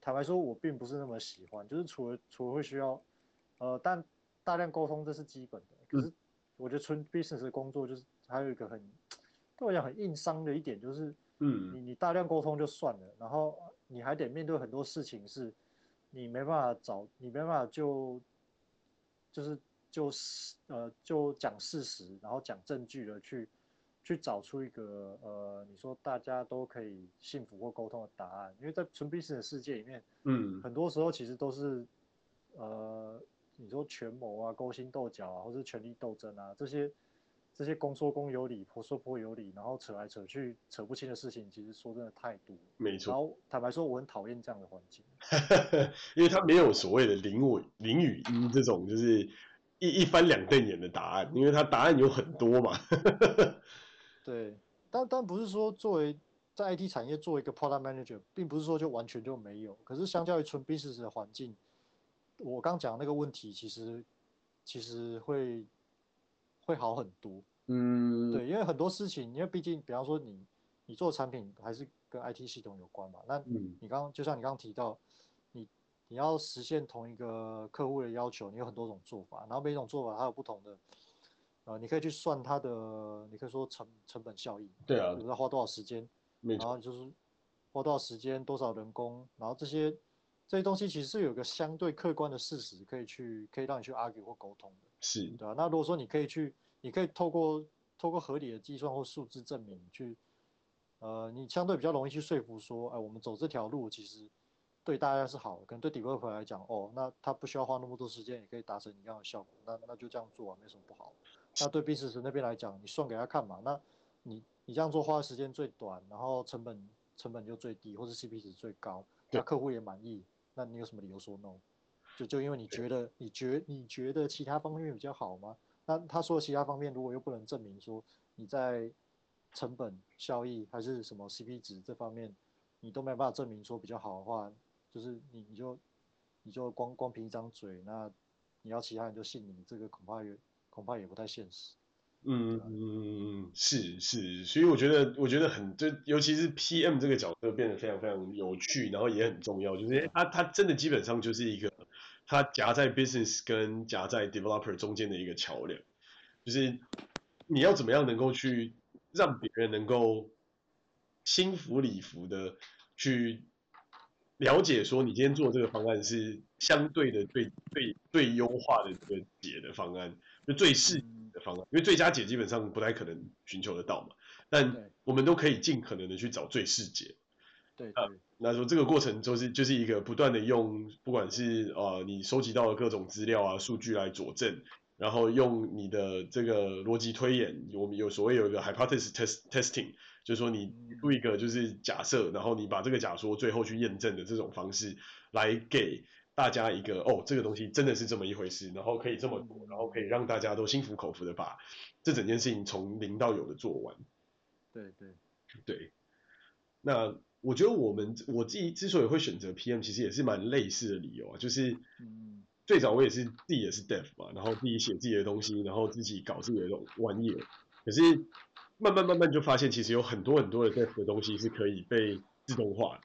坦白说，我并不是那么喜欢，就是除了除了会需要，呃，但大量沟通这是基本的，可是我觉得纯 business 的工作就是还有一个很对我讲很硬伤的一点就是。嗯，你你大量沟通就算了，然后你还得面对很多事情是，你没办法找，你没办法就，就是就呃就讲事实，然后讲证据的去，去找出一个呃你说大家都可以信服或沟通的答案，因为在纯 business 的世界里面，嗯，很多时候其实都是，呃，你说权谋啊、勾心斗角啊，或是权力斗争啊这些。这些公说公有理，婆说婆有理，然后扯来扯去，扯不清的事情，其实说真的太多了。没错。然后坦白说，我很讨厌这样的环境，因为他没有所谓的零尾零与一这种就是一一翻两瞪眼的答案，因为他答案有很多嘛。对，但但不是说作为在 I T 产业做一个 product manager， 并不是说就完全就没有。可是相较于纯 business 的环境，我刚讲那个问题，其实其实会。会好很多，嗯，对，因为很多事情，因为毕竟，比方说你，你做产品还是跟 I T 系统有关嘛，那你刚就像你刚刚提到，你你要实现同一个客户的要求，你有很多种做法，然后每一种做法它有不同的，呃，你可以去算它的，你可以说成成本效益，对啊，比如说花多少时间，然后就是花多少时间，多少人工，然后这些这些东西其实是有个相对客观的事实可以去可以让你去 argue 或沟通的。是对啊，那如果说你可以去，你可以透过透过合理的计算或数字证明去，呃，你相对比较容易去说服说，哎、呃，我们走这条路其实对大家是好的，可能对 developer 来讲，哦，那他不需要花那么多时间也可以达成一样的效果，那那就这样做啊，没什么不好。那对 business 那边来讲，你算给他看嘛，那你你这样做花的时间最短，然后成本成本就最低，或是 C P 值最高，那客户也满意，那你有什么理由说 no？就就因为你觉得你觉你觉得其他方面比较好吗？那他说其他方面如果又不能证明说你在成本效益还是什么 C P 值这方面你都没有办法证明说比较好的话，就是你你就你就光光凭一张嘴，那你要其他人就信你，这个恐怕也恐怕也不太现实。嗯嗯嗯是是，所以我觉得我觉得很，就尤其是 P M 这个角色变得非常非常有趣，然后也很重要，就是他他真的基本上就是一个他夹在 business 跟夹在 developer 中间的一个桥梁，就是你要怎么样能够去让别人能够心服理服的去了解说你今天做这个方案是相对的最最最优化的这个解的方案，就最适应的方案，因为最佳解基本上不太可能寻求得到嘛，但我们都可以尽可能的去找最适解。对，对对，那说这个过程就是就是一个不断的用，不管是呃你收集到的各种资料啊、数据来佐证，然后用你的这个逻辑推演，我们有所谓有一个 hypothesis test testing， 就是说你出一个就是假设，然后你把这个假说最后去验证的这种方式，来给大家一个哦，这个东西真的是这么一回事，然后可以这么做，然后可以让大家都心服口服的把这整件事情从零到有的做完。对对对，那。我觉得我们我自己之所以会选择 P M， 其实也是蛮类似的理由啊，就是最早我也是自己也是 Dev 嘛，然后自己写自己的东西，然后自己搞自己的玩意儿。可是慢慢慢慢就发现，其实有很多很多的 Dev 的东西是可以被自动化的，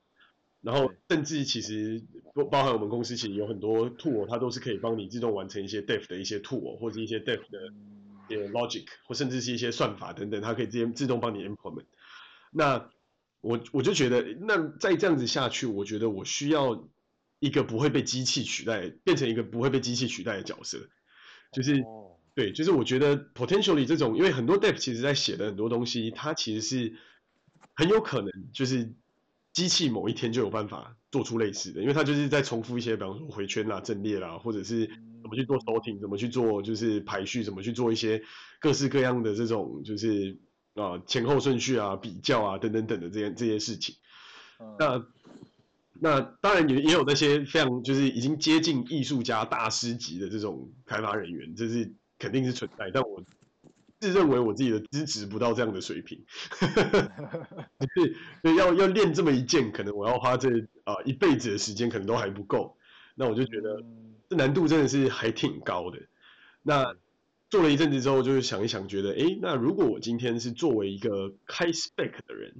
然后甚至其实包含我们公司其实有很多 tool， 它都是可以帮你自动完成一些 Dev 的一些 tool， 或者一些 Dev 的 logic， 或甚至是一些算法等等，它可以直接自动帮你 implement。那我我就觉得，那再这样子下去，我觉得我需要一个不会被机器取代，变成一个不会被机器取代的角色，就是对，就是我觉得 potentially 这种，因为很多 dev 其实在写的很多东西，它其实是很有可能就是机器某一天就有办法做出类似的，因为它就是在重复一些，比方说回圈啦、阵列啦，或者是怎么去做 sorting， 怎么去做就是排序，怎么去做一些各式各样的这种就是。啊，前后顺序啊，比较啊，等等等的这些这些事情，那那当然也也有那些非常就是已经接近艺术家大师级的这种开发人员，这是肯定是存在，但我自认为我自己的资质不到这样的水平，就是所以要要练这么一件，可能我要花这啊、呃、一辈子的时间，可能都还不够。那我就觉得这难度真的是还挺高的。那。做了一阵子之后，就是想一想，觉得，哎，那如果我今天是作为一个开 spec 的人，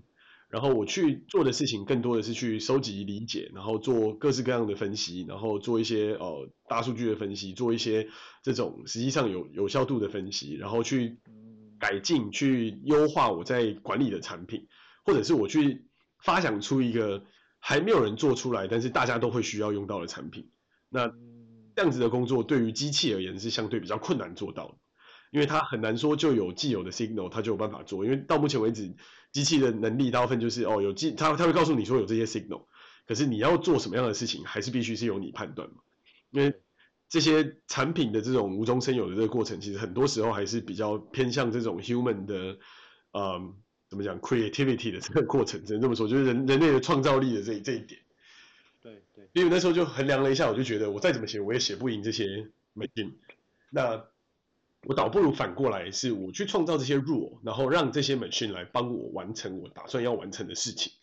然后我去做的事情更多的是去收集、理解，然后做各式各样的分析，然后做一些呃大数据的分析，做一些这种实际上有有效度的分析，然后去改进、去优化我在管理的产品，或者是我去发想出一个还没有人做出来，但是大家都会需要用到的产品，那。这样子的工作对于机器而言是相对比较困难做到的，因为它很难说就有既有的 signal 它就有办法做，因为到目前为止机器的能力大部分就是哦有机它它会告诉你说有这些 signal， 可是你要做什么样的事情还是必须是由你判断嘛，因为这些产品的这种无中生有的这个过程，其实很多时候还是比较偏向这种 human 的，嗯，怎么讲 creativity 的这个过程，只能这么说，就是人人类的创造力的这这一点。对对，因为那时候就衡量了一下，我就觉得我再怎么写，我也写不赢这些 machine。那我倒不如反过来，是我去创造这些 rule， 然后让这些 machine 来帮我完成我打算要完成的事情。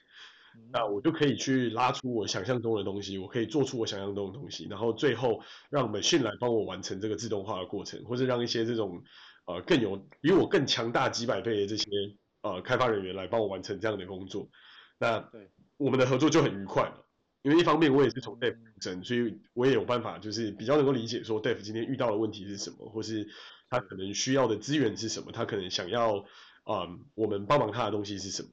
那我就可以去拉出我想象中的东西，我可以做出我想象中的东西，然后最后让 machine 来帮我完成这个自动化的过程，或者让一些这种呃更有比我更强大几百倍的这些呃开发人员来帮我完成这样的工作。那我们的合作就很愉快了。因为一方面我也是从 Dev 出身，所以我也有办法，就是比较能够理解说 Dev 今天遇到的问题是什么，或是他可能需要的资源是什么，他可能想要，嗯，我们帮忙他的东西是什么。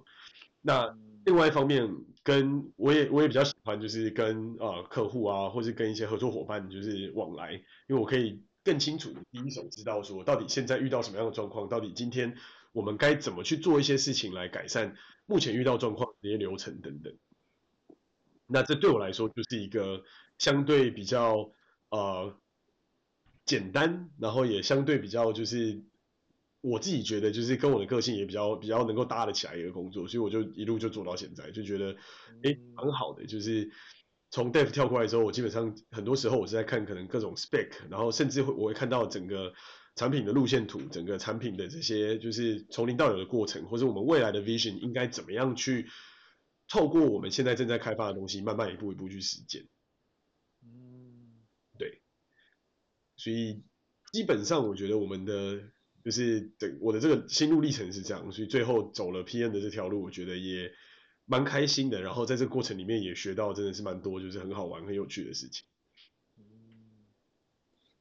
那另外一方面，跟我也我也比较喜欢，就是跟呃客户啊，或是跟一些合作伙伴就是往来，因为我可以更清楚第一手知道说，到底现在遇到什么样的状况，到底今天我们该怎么去做一些事情来改善目前遇到状况这些流程等等。那这对我来说就是一个相对比较呃简单，然后也相对比较就是我自己觉得就是跟我的个性也比较比较能够搭得起来一个工作，所以我就一路就做到现在，就觉得哎蛮好的。就是从 Dev 跳过来之后，我基本上很多时候我是在看可能各种 spec， 然后甚至会我会看到整个产品的路线图，整个产品的这些就是从零到有的过程，或者我们未来的 vision 应该怎么样去。透过我们现在正在开发的东西，慢慢一步一步去实践。嗯，对，所以基本上我觉得我们的就是对我的这个心路历程是这样，所以最后走了 P M 的这条路，我觉得也蛮开心的。然后在这个过程里面也学到真的是蛮多，就是很好玩、很有趣的事情。嗯，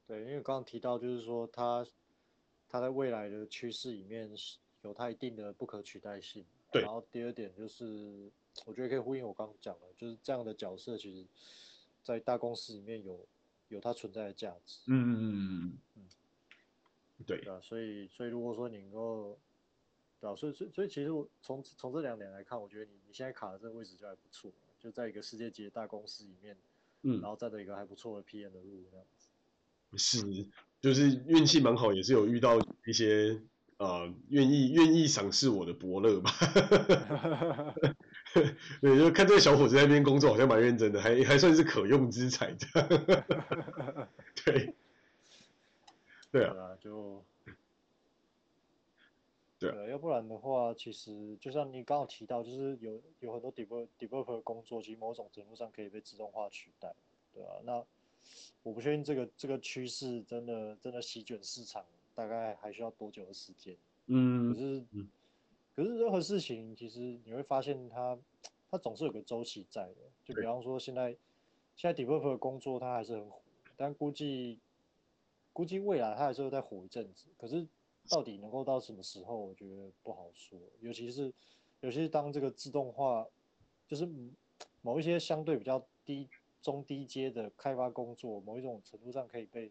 对，因为刚刚提到就是说它它在未来的趋势里面有它一定的不可取代性。对。然后第二点就是，我觉得可以呼应我刚刚讲的，就是这样的角色其实，在大公司里面有有它存在的价值。嗯嗯嗯嗯。对，对啊，所以所以如果说你能够，对啊，所以所以所以其实从从这两点来看，我觉得你你现在卡的这个位置就还不错，就在一个世界级的大公司里面，嗯，然后站着一个还不错的 P M 的路这样子。是，就是运气蛮好，也是有遇到一些呃愿意愿意赏识我的伯乐吧。对，就看这个小伙子在那边工作，好像蛮认真的，还还算是可用之才这样。对。对啊，就对啊，要不然的话，其实就像你刚刚提到，就是有有很多 developer 工作，其实某种程度上可以被自动化取代，对啊，那我不确定这个这个趋势真的真的席卷市场，大概还需要多久的时间？嗯，可是可是任何事情，其实你会发现它它总是有个周期在的。就比方说现在现在 developer 工作它还是很火，但估计。估计未来它还是会再火一阵子，可是到底能够到什么时候，我觉得不好说。尤其是，尤其是当这个自动化，就是某一些相对比较低、中低阶的开发工作，某一种程度上可以被，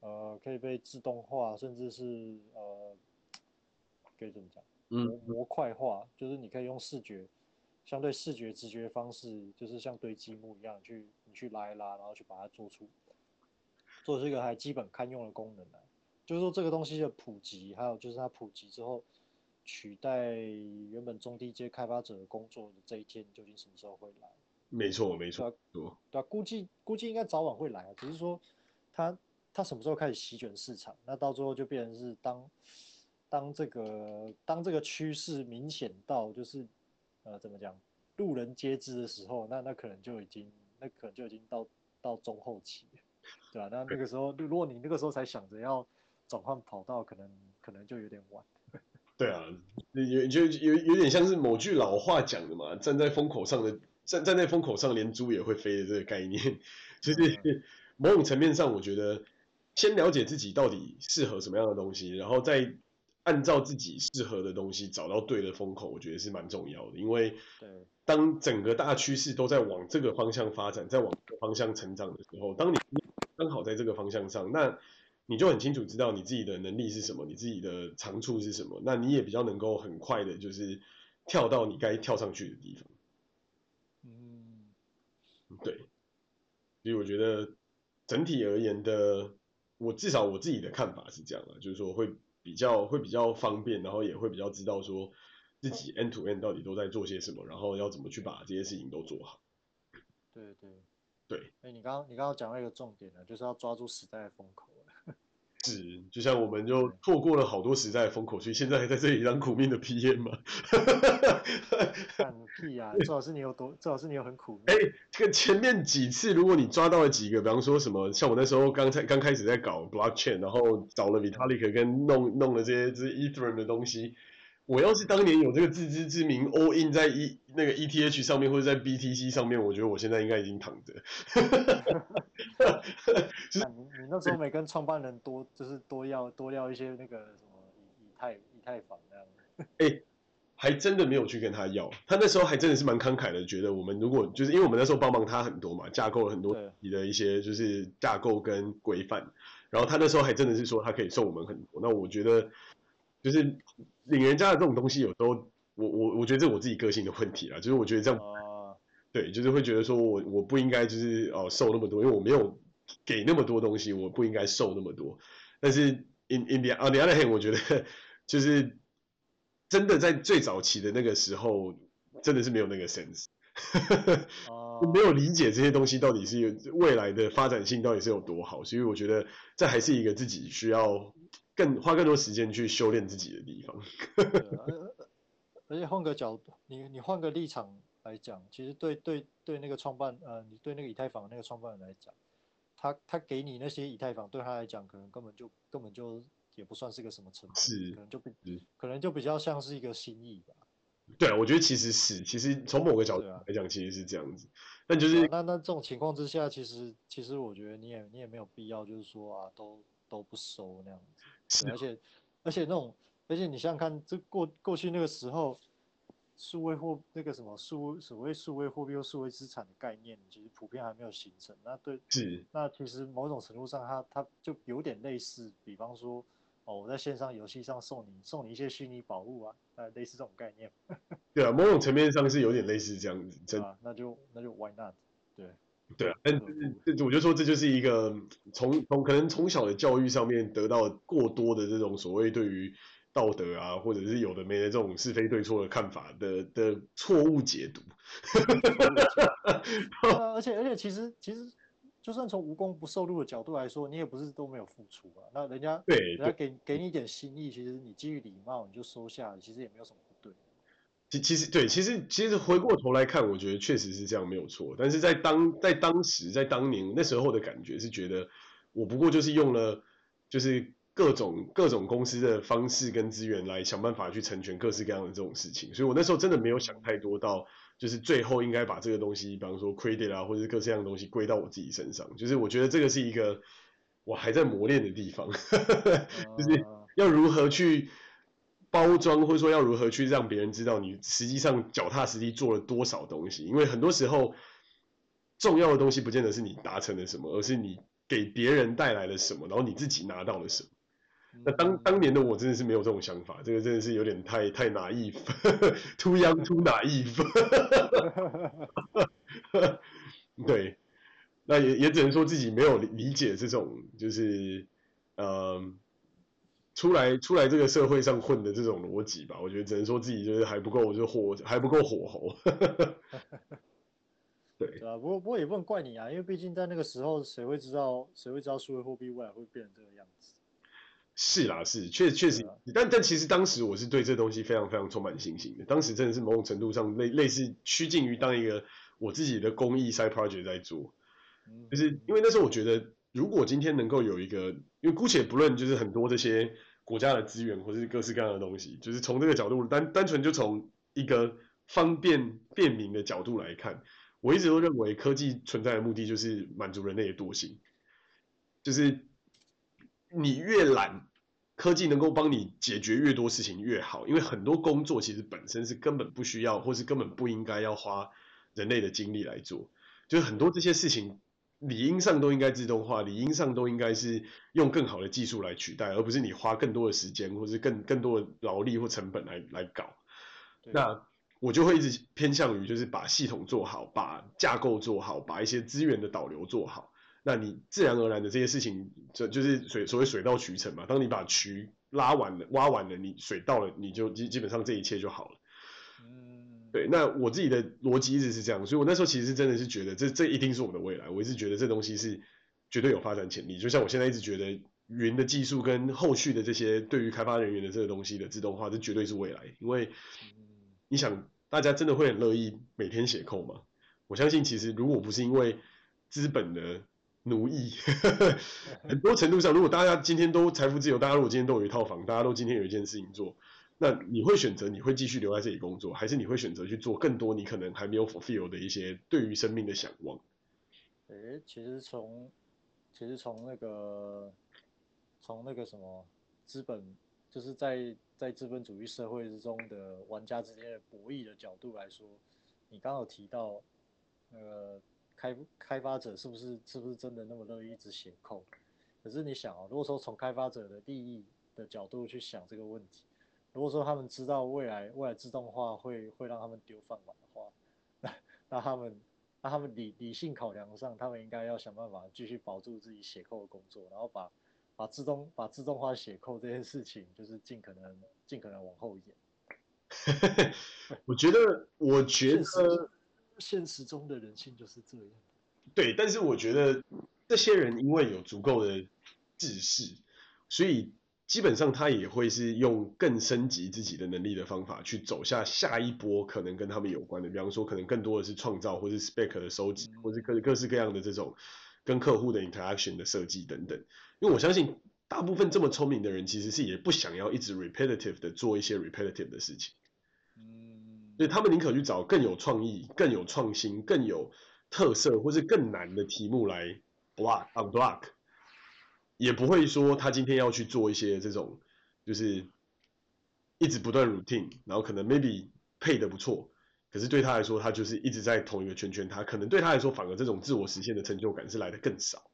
呃，可以被自动化，甚至是呃，可以怎么讲？嗯，模块化，就是你可以用视觉，相对视觉直觉方式，就是像堆积木一样，去你去拉一拉，然后去把它做出。做这个还基本堪用的功能、啊、就是说这个东西的普及，还有就是它普及之后取代原本中低阶开发者的工作的这一天究竟什么时候会来？没错，没错，对啊，对啊，估计估计应该早晚会来、啊，只是说它它什么时候开始席卷市场，那到最后就变成是当当这个当这个趋势明显到就是呃怎么讲路人皆知的时候，那那可能就已经那可能就已经到到中后期了。对啊，那那个时候，如果你那个时候才想着要转换跑道，可能可能就有点晚。对啊，有就有有点像是某句老话讲的嘛，站在风口上的站站在风口上，连猪也会飞的这个概念，就是某种层面上，我觉得先了解自己到底适合什么样的东西，然后再按照自己适合的东西找到对的风口，我觉得是蛮重要的，因为当整个大趋势都在往这个方向发展，在往这个方向成长的时候，当你刚好在这个方向上，那你就很清楚知道你自己的能力是什么，你自己的长处是什么，那你也比较能够很快的，就是跳到你该跳上去的地方。嗯，对，所以我觉得整体而言的，我至少我自己的看法是这样的，就是说会比较会比较方便，然后也会比较知道说自己 end to end 到底都在做些什么，然后要怎么去把这些事情都做好。对对。对，欸、你刚刚你刚刚讲到一个重点了，就是要抓住时代的风口了。是，就像我们就错过了好多时代的风口，所以现在还在这里当苦命的 P M 嘛。干屁啊！最好是你有多，最好是你有很苦命。哎、欸，这个前面几次，如果你抓到了几个，比方说什么，像我那时候刚才刚开始在搞 blockchain， 然后找了 Vitalik 跟弄弄了这些这 Ethereum 的东西。我要是当年有这个自知之明 ，all in 在 E 那个 E T H 上面或者在 B T C 上面，我觉得我现在应该已经躺着。就是啊、你, 你那时候没跟创办人多，就是多要多要一些那个什么以太以太坊那样的。哎、欸，还真的没有去跟他要，他那时候还真的是蛮慷慨的，觉得我们如果就是因为我们那时候帮忙他很多嘛，架构了很多你的一些就是架构跟规范，然后他那时候还真的是说他可以送我们很多，那我觉得。就是领人家的这种东西，有时候我我我觉得这是我自己个性的问题啦。就是我觉得这样，啊、对，就是会觉得说我我不应该就是哦受那么多，因为我没有给那么多东西，我不应该受那么多。但是 in in the on the other hand， 我觉得就是真的在最早期的那个时候，真的是没有那个 sense， 我、啊、没有理解这些东西到底是有未来的发展性到底是有多好，所以我觉得这还是一个自己需要。更花更多时间去修炼自己的地方，而且换个角度，你你换个立场来讲，其实对对对那个创办呃，你对那个以太坊那个创办人来讲，他他给你那些以太坊，对他来讲可能根本就根本就也不算是个什么成本，可能就比可能就比较像是一个心意吧。对，我觉得其实是，其实从某个角度来讲，其实是这样子。但就是、啊、那那这种情况之下，其实其实我觉得你也你也没有必要，就是说啊，都都不收那样子。而且而且那种，而且你想想看，这过过去那个时候，数位货那个什么数所谓数位货币或数位资产的概念，其实普遍还没有形成。那对，是那其实某种程度上它，它它就有点类似，比方说。哦、我在线上游戏上送你送你一些虚拟宝物啊，呃，类似这种概念。对啊，某种层面上是有点类似这样子，真的。啊、那就那就 why not？ 对对啊，但是我就说这就是一个从从可能从小的教育上面得到过多的这种所谓对于道德啊，或者是有的没的这种是非对错的看法的的错误解读。啊、而且而且其实其实。就算从无功不受禄的角度来说，你也不是都没有付出啊。那人家，对，人家给给你一点心意，其实你基于礼貌你就收下，其实也没有什么不对。其其实对，其实其实回过头来看，我觉得确实是这样没有错。但是在当在当时在当年那时候的感觉是觉得，我不过就是用了就是各种各种公司的方式跟资源来想办法去成全各式各样的这种事情，所以我那时候真的没有想太多到。就是最后应该把这个东西，比方说 credit 啊，或者是各式各样的东西归到我自己身上。就是我觉得这个是一个我还在磨练的地方，就是要如何去包装，或者说要如何去让别人知道你实际上脚踏实地做了多少东西。因为很多时候重要的东西不见得是你达成了什么，而是你给别人带来了什么，然后你自己拿到了什么。那当当年的我真的是没有这种想法，这个真的是有点太太 naive， too young too naive 对，那也也只能说自己没有理解这种就是呃出来出来这个社会上混的这种逻辑吧。我觉得只能说自己就是还不够，就火还不够火候。对，对啊，不过不过也不能怪你啊，因为毕竟在那个时候，谁会知道谁会知道数位货币未来会变成这个样子？是啦，是确确实，但但其实当时我是对这东西非常非常充满信心的。当时真的是某种程度上类类似趋近于当一个我自己的公益 side project 在做，就是因为那时候我觉得，如果今天能够有一个，因为姑且不论就是很多这些国家的资源或是各式各样的东西，就是从这个角度单单纯就从一个方便便民的角度来看，我一直都认为科技存在的目的就是满足人类的惰性，就是你越懒。科技能够帮你解决越多事情越好，因为很多工作其实本身是根本不需要，或是根本不应该要花人类的精力来做。就是很多这些事情理应上都应该自动化，理应上都应该是用更好的技术来取代，而不是你花更多的时间或是 更, 更多的劳力或成本 来, 来搞。那我就会一直偏向于就是把系统做好，把架构做好，把一些资源的导流做好。那你自然而然的这些事情，就是水所谓水到渠成嘛。当你把渠拉完了、挖完了，你水到了，你就基本上这一切就好了。嗯，对。那我自己的逻辑一直是这样，所以我那时候其实真的是觉得这这一定是我们的未来。我一直觉得这东西是绝对有发展潜力。就像我现在一直觉得云的技术跟后续的这些对于开发人员的这个东西的自动化，这绝对是未来。因为你想，大家真的会很乐意每天写扣吗？我相信，其实如果不是因为资本的奴役很多程度上，如果大家今天都财富自由，大家如果今天都有一套房，大家都今天有一件事情做，那你会选择你会继续留在这里工作，还是你会选择去做更多你可能还没有 fulfill 的一些对于生命的向往？欸、其实从其实从那个从那个什么资本，就是在在资本主义社会之中的玩家之间的博弈的角度来说，你刚好提到那个。开, 开发者是不是是不是真的那么乐意一直写扣？可是你想啊、哦，如果说从开发者的利益的角度去想这个问题，如果说他们知道未来未来自动化会会让他们丢饭碗的话，那那他们那他们理理性考量上，他们应该要想办法继续保住自己写扣的工作，然后把把自动把自动化写扣这件事情，就是尽可能尽可能往后延。我觉得，我觉得。现实中的人性就是这样。对，但是我觉得这些人因为有足够的知识，所以基本上他也会是用更升级自己的能力的方法去走下下一波可能跟他们有关的，比方说可能更多的是创造，或是 spec 的收集，或是各各式各样的这种跟客户的 interaction 的设计等等。因为我相信大部分这么聪明的人其实是也不想要一直 repetitive 的做一些 repetitive 的事情，嗯，所以他们宁可去找更有创意、更有创新、更有特色或是更难的题目来 block unblock， 也不会说他今天要去做一些这种就是一直不断 routine， 然后可能 maybe 配得不错，可是对他来说他就是一直在同一个圈圈，他可能对他来说反而这种自我实现的成就感是来得更少。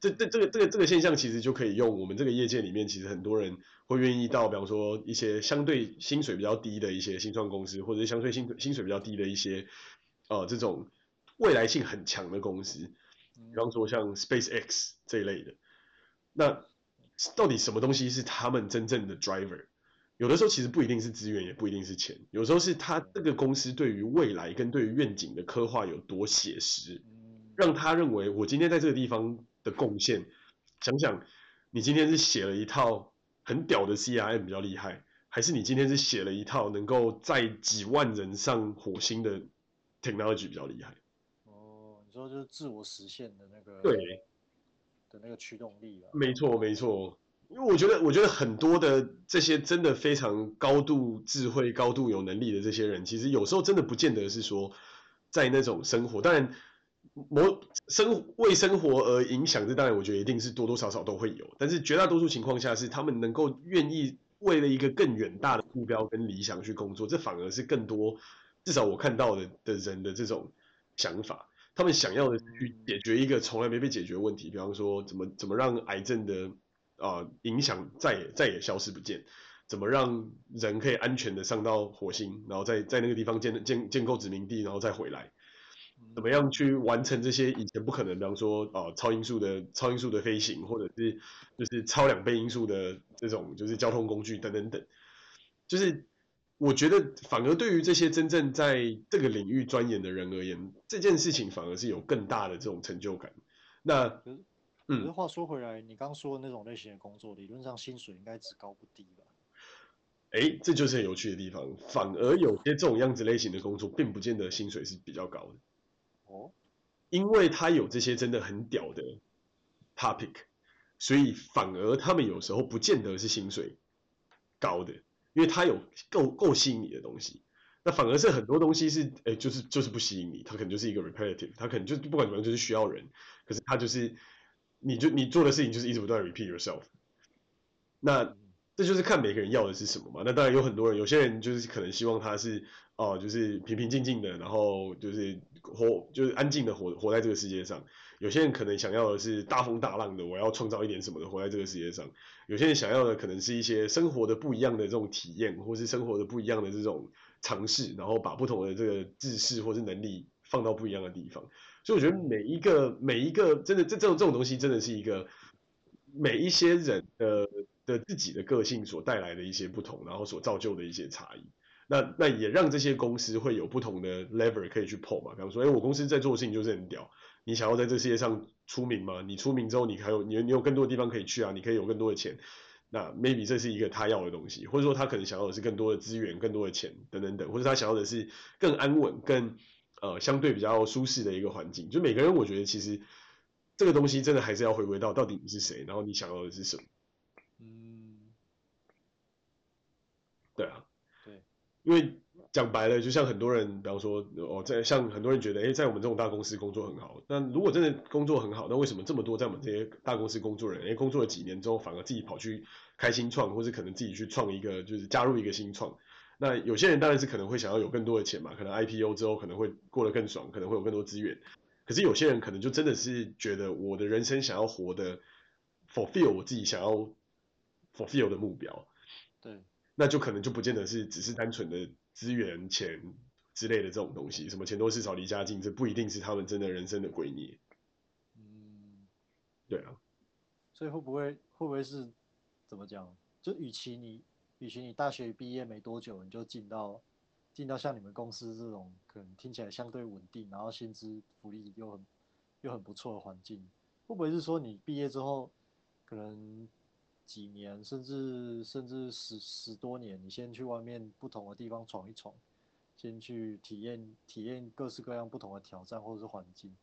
这这这个这个这个现象其实就可以用我们这个业界里面，其实很多人会愿意到，比方说一些相对薪水比较低的一些新创公司，或者相对薪薪水比较低的一些，呃，这种未来性很强的公司，比方说像 SpaceX 这一类的。那到底什么东西是他们真正的 driver？ 有的时候其实不一定是资源，也不一定是钱，有时候是他这个公司对于未来跟对于愿景的刻画有多写实，让他认为我今天在这个地方的贡献，想想你今天是写了一套很屌的 C R M 比较厉害，还是你今天是写了一套能够在几万人上火星的 technology 比较厉害？哦，你说就是自我实现的那个对的那个驱动力啊？没错，没错。因为我觉得，我觉得很多的这些真的非常高度智慧、高度有能力的这些人，其实有时候真的不见得是说在那种生活，当然。某生为生活而影响，这当然我觉得一定是多多少少都会有，但是绝大多数情况下是他们能够愿意为了一个更远大的目标跟理想去工作，这反而是更多至少我看到 的, 的人的这种想法，他们想要的是去解决一个从来没被解决的问题，比方说怎么怎么让癌症的、呃、影响再也再也消失不见，怎么让人可以安全的上到火星，然后 在, 在那个地方 建, 建, 建构殖民地，然后再回来。怎么样去完成这些以前不可能，比方说、呃、超音速的超音速的飞行，或者是就是超两倍音速的这种就是交通工具等等等，就是我觉得反而对于这些真正在这个领域钻研的人而言，这件事情反而是有更大的这种成就感。那可是话说回来，嗯、你刚说的那种类型的工作，理论上薪水应该只高不低吧？哎，这就是很有趣的地方，反而有些这种样子类型的工作，并不见得薪水是比较高的。因为他有这些真的很屌的 topic， 所以反而他们有时候不见得是薪水高的，因为他有够够吸引你的东西。那反而是很多东西是，哎，就是就是不吸引你，他可能就是一个 repetitive， 他可能就不管怎么样就是需要人，可是他就是你就你做的事情就是一直不断 repeat yourself。那这就是看每个人要的是什么嘛。那当然有很多人，有些人就是可能希望他是哦、呃，就是平平静静的，然后就是活，就是安静的活活在这个世界上。有些人可能想要的是大风大浪的，我要创造一点什么的活在这个世界上。有些人想要的可能是一些生活的不一样的这种体验，或是生活的不一样的这种尝试，然后把不同的这个知识或是能力放到不一样的地方。所以我觉得每一个每一个真的这这种这种东西真的是一个每一些人的。的自己的个性所带来的一些不同，然后所造就的一些差异，那那也让这些公司会有不同的 lever 可以去 pull 嘛。比方说，哎，我公司在做的事情就是很屌，你想要在这世界上出名吗？你出名之后，你还有你你有更多的地方可以去啊，你可以有更多的钱。那 maybe 这是一个他要的东西，或者说他可能想要的是更多的资源、更多的钱等等等，或者他想要的是更安稳、更呃相对比较舒适的一个环境。就每个人，我觉得其实这个东西真的还是要回归到到底你是谁，然后你想要的是什么。对啊，对，因为讲白了，就像很多人，比方说，哦，在像很多人觉得，哎，在我们这种大公司工作很好。那如果真的工作很好，那为什么这么多在我们这些大公司工作人，哎，工作了几年之后，反而自己跑去开新创，或是可能自己去创一个，就是加入一个新创？那有些人当然是可能会想要有更多的钱嘛，可能 I P O 之后可能会过得更爽，可能会有更多资源。可是有些人可能就真的是觉得，我的人生想要活的 fulfill 我自己想要 fulfill 的目标，对。那就可能就不见得是只是单纯的资源、钱之类的这种东西，什么钱多事少离家近，这不一定是他们真的人生的归臬。嗯，对啊。所以会不会会不会是怎么讲？就与其你与其你大学毕业没多久你就进到进到像你们公司这种可能听起来相对稳定，然后薪资福利又很又很不错的环境，会不会是说你毕业之后可能？几年，甚至甚至十十多年，你先去外面不同的地方闯一闯，先去体验体验各式各样不同的挑战或者是环境，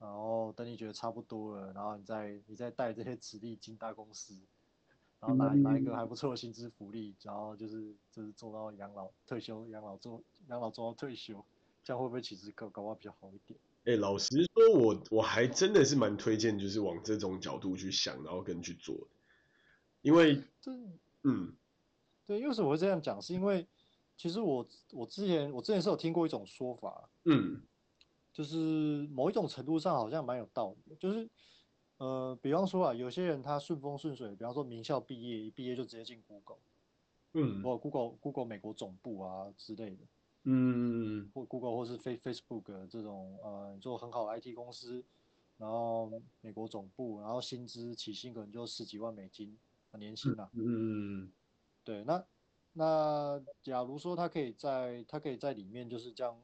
然后等你觉得差不多了，然后你再你再带这些职力进大公司，然后拿拿一个还不错的薪资福利，然后就是就是做到养老退休，养老做养老做到退休，这样会不会其实搞搞不好比较好一点？哎、欸，老实说我，我我还真的是蛮推荐，就是往这种角度去想，然后跟去做，因为嗯，对，为什么会这样讲？是因为其实我我之前我之前是有听过一种说法，嗯。就是某一种程度上好像蛮有道理的，就是，呃，比方说啊，有些人他顺风顺水，比方说名校毕业，一毕业就直接进 Google， 嗯，或 Google Google 美国总部啊之类的，嗯，或 Google 或是 Facebook 这种呃做很好的 I T 公司，然后美国总部，然后薪资起薪可能就十几万美金年薪啊，嗯，对，那那假如说他可以在他可以在里面就是这样。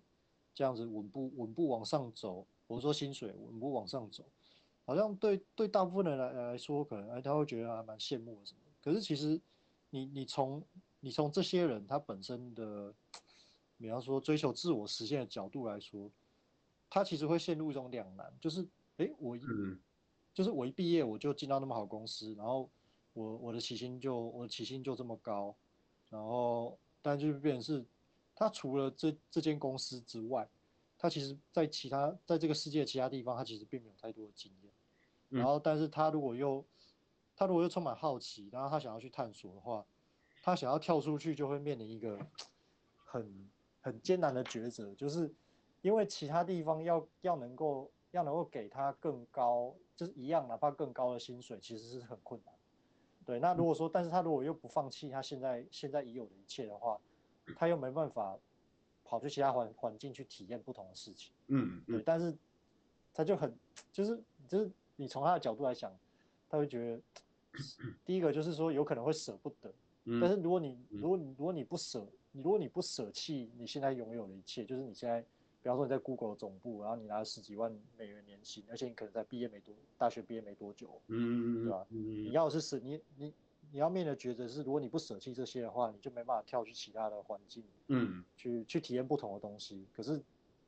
这样子稳步稳步往上走，我说薪水稳步往上走，好像对对大部分人来来说，可能哎他会觉得还蛮羡慕的什么。可是其实你你从你从这些人他本身的，比方说追求自我实现的角度来说，他其实会陷入一种两难，就是哎、欸、我一、嗯、就是我一毕业我就进到那么好公司，然后我我的起薪就我的起薪就这么高，然后但就变成是。他除了这这间公司之外，他其实在其他在这个世界其他地方，他其实并没有太多的经验。然后，但是他如果又他如果又充满好奇，然后他想要去探索的话，他想要跳出去就会面临一个很很艰难的抉择，就是因为其他地方要要能够要能够给他更高，就是一样哪怕更高的薪水，其实是很困难。对，那如果说，但是他如果又不放弃他现在现在已有的一切的话。他又没办法跑去其他环环境去体验不同的事情，嗯，嗯对，但是他就很就是就是你从他的角度来想，他会觉得第一个就是说有可能会舍不得，嗯、但是如果你如果你如果你不舍，你如果你不舍弃你现在拥有的一切，就是你现在比方说你在 Google 总部，然后你拿了十几万美元年薪，而且你可能在毕业没多大学毕业没多久，嗯，对吧？嗯、你要是舍你你。你你要面临的抉择是，如果你不舍弃这些的话，你就没办法跳去其他的环境，嗯，去去体验不同的东西。可是，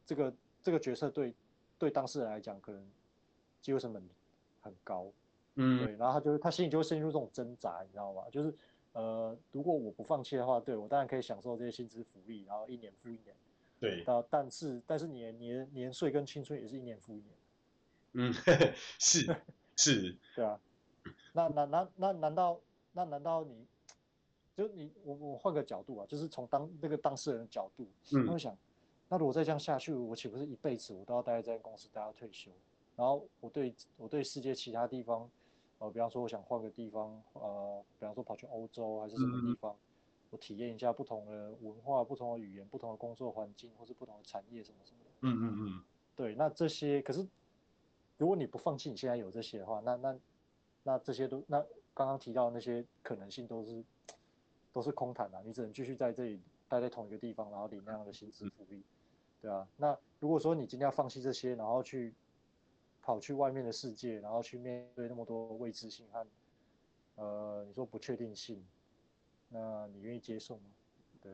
这个这个决策对对当事人来讲，可能机会成本很高，嗯，对。然后他就他心里就会陷入这种挣扎，你知道吗？就是呃，如果我不放弃的话，对我当然可以享受这些薪资福利，然后一年复一年，对。但是但是你年年岁跟青春也是一年复一年，嗯，是是，对啊。那那那那难道？那难道你，就你我我换个角度啊，就是从当那个当事人的角度，嗯、他会想，那如果再这样下去，我岂不是一辈子我都要待在这间公司待到退休？然后我对我对世界其他地方，呃，比方说我想换个地方，呃，比方说跑去欧洲还是什么地方，嗯、我体验一下不同的文化、不同的语言、不同的工作环境，或是不同的产业什么什么的。嗯嗯嗯。对，那这些可是，如果你不放弃你现在有这些的话，那那那这些都那。刚刚提到的那些可能性都是都是空谈啊，你只能继续在这里待在同一个地方，然后领那样的薪资福利，对啊。那如果说你今天要放弃这些，然后去跑去外面的世界，然后去面对那么多未知性和呃你说不确定性，那你愿意接受吗？对，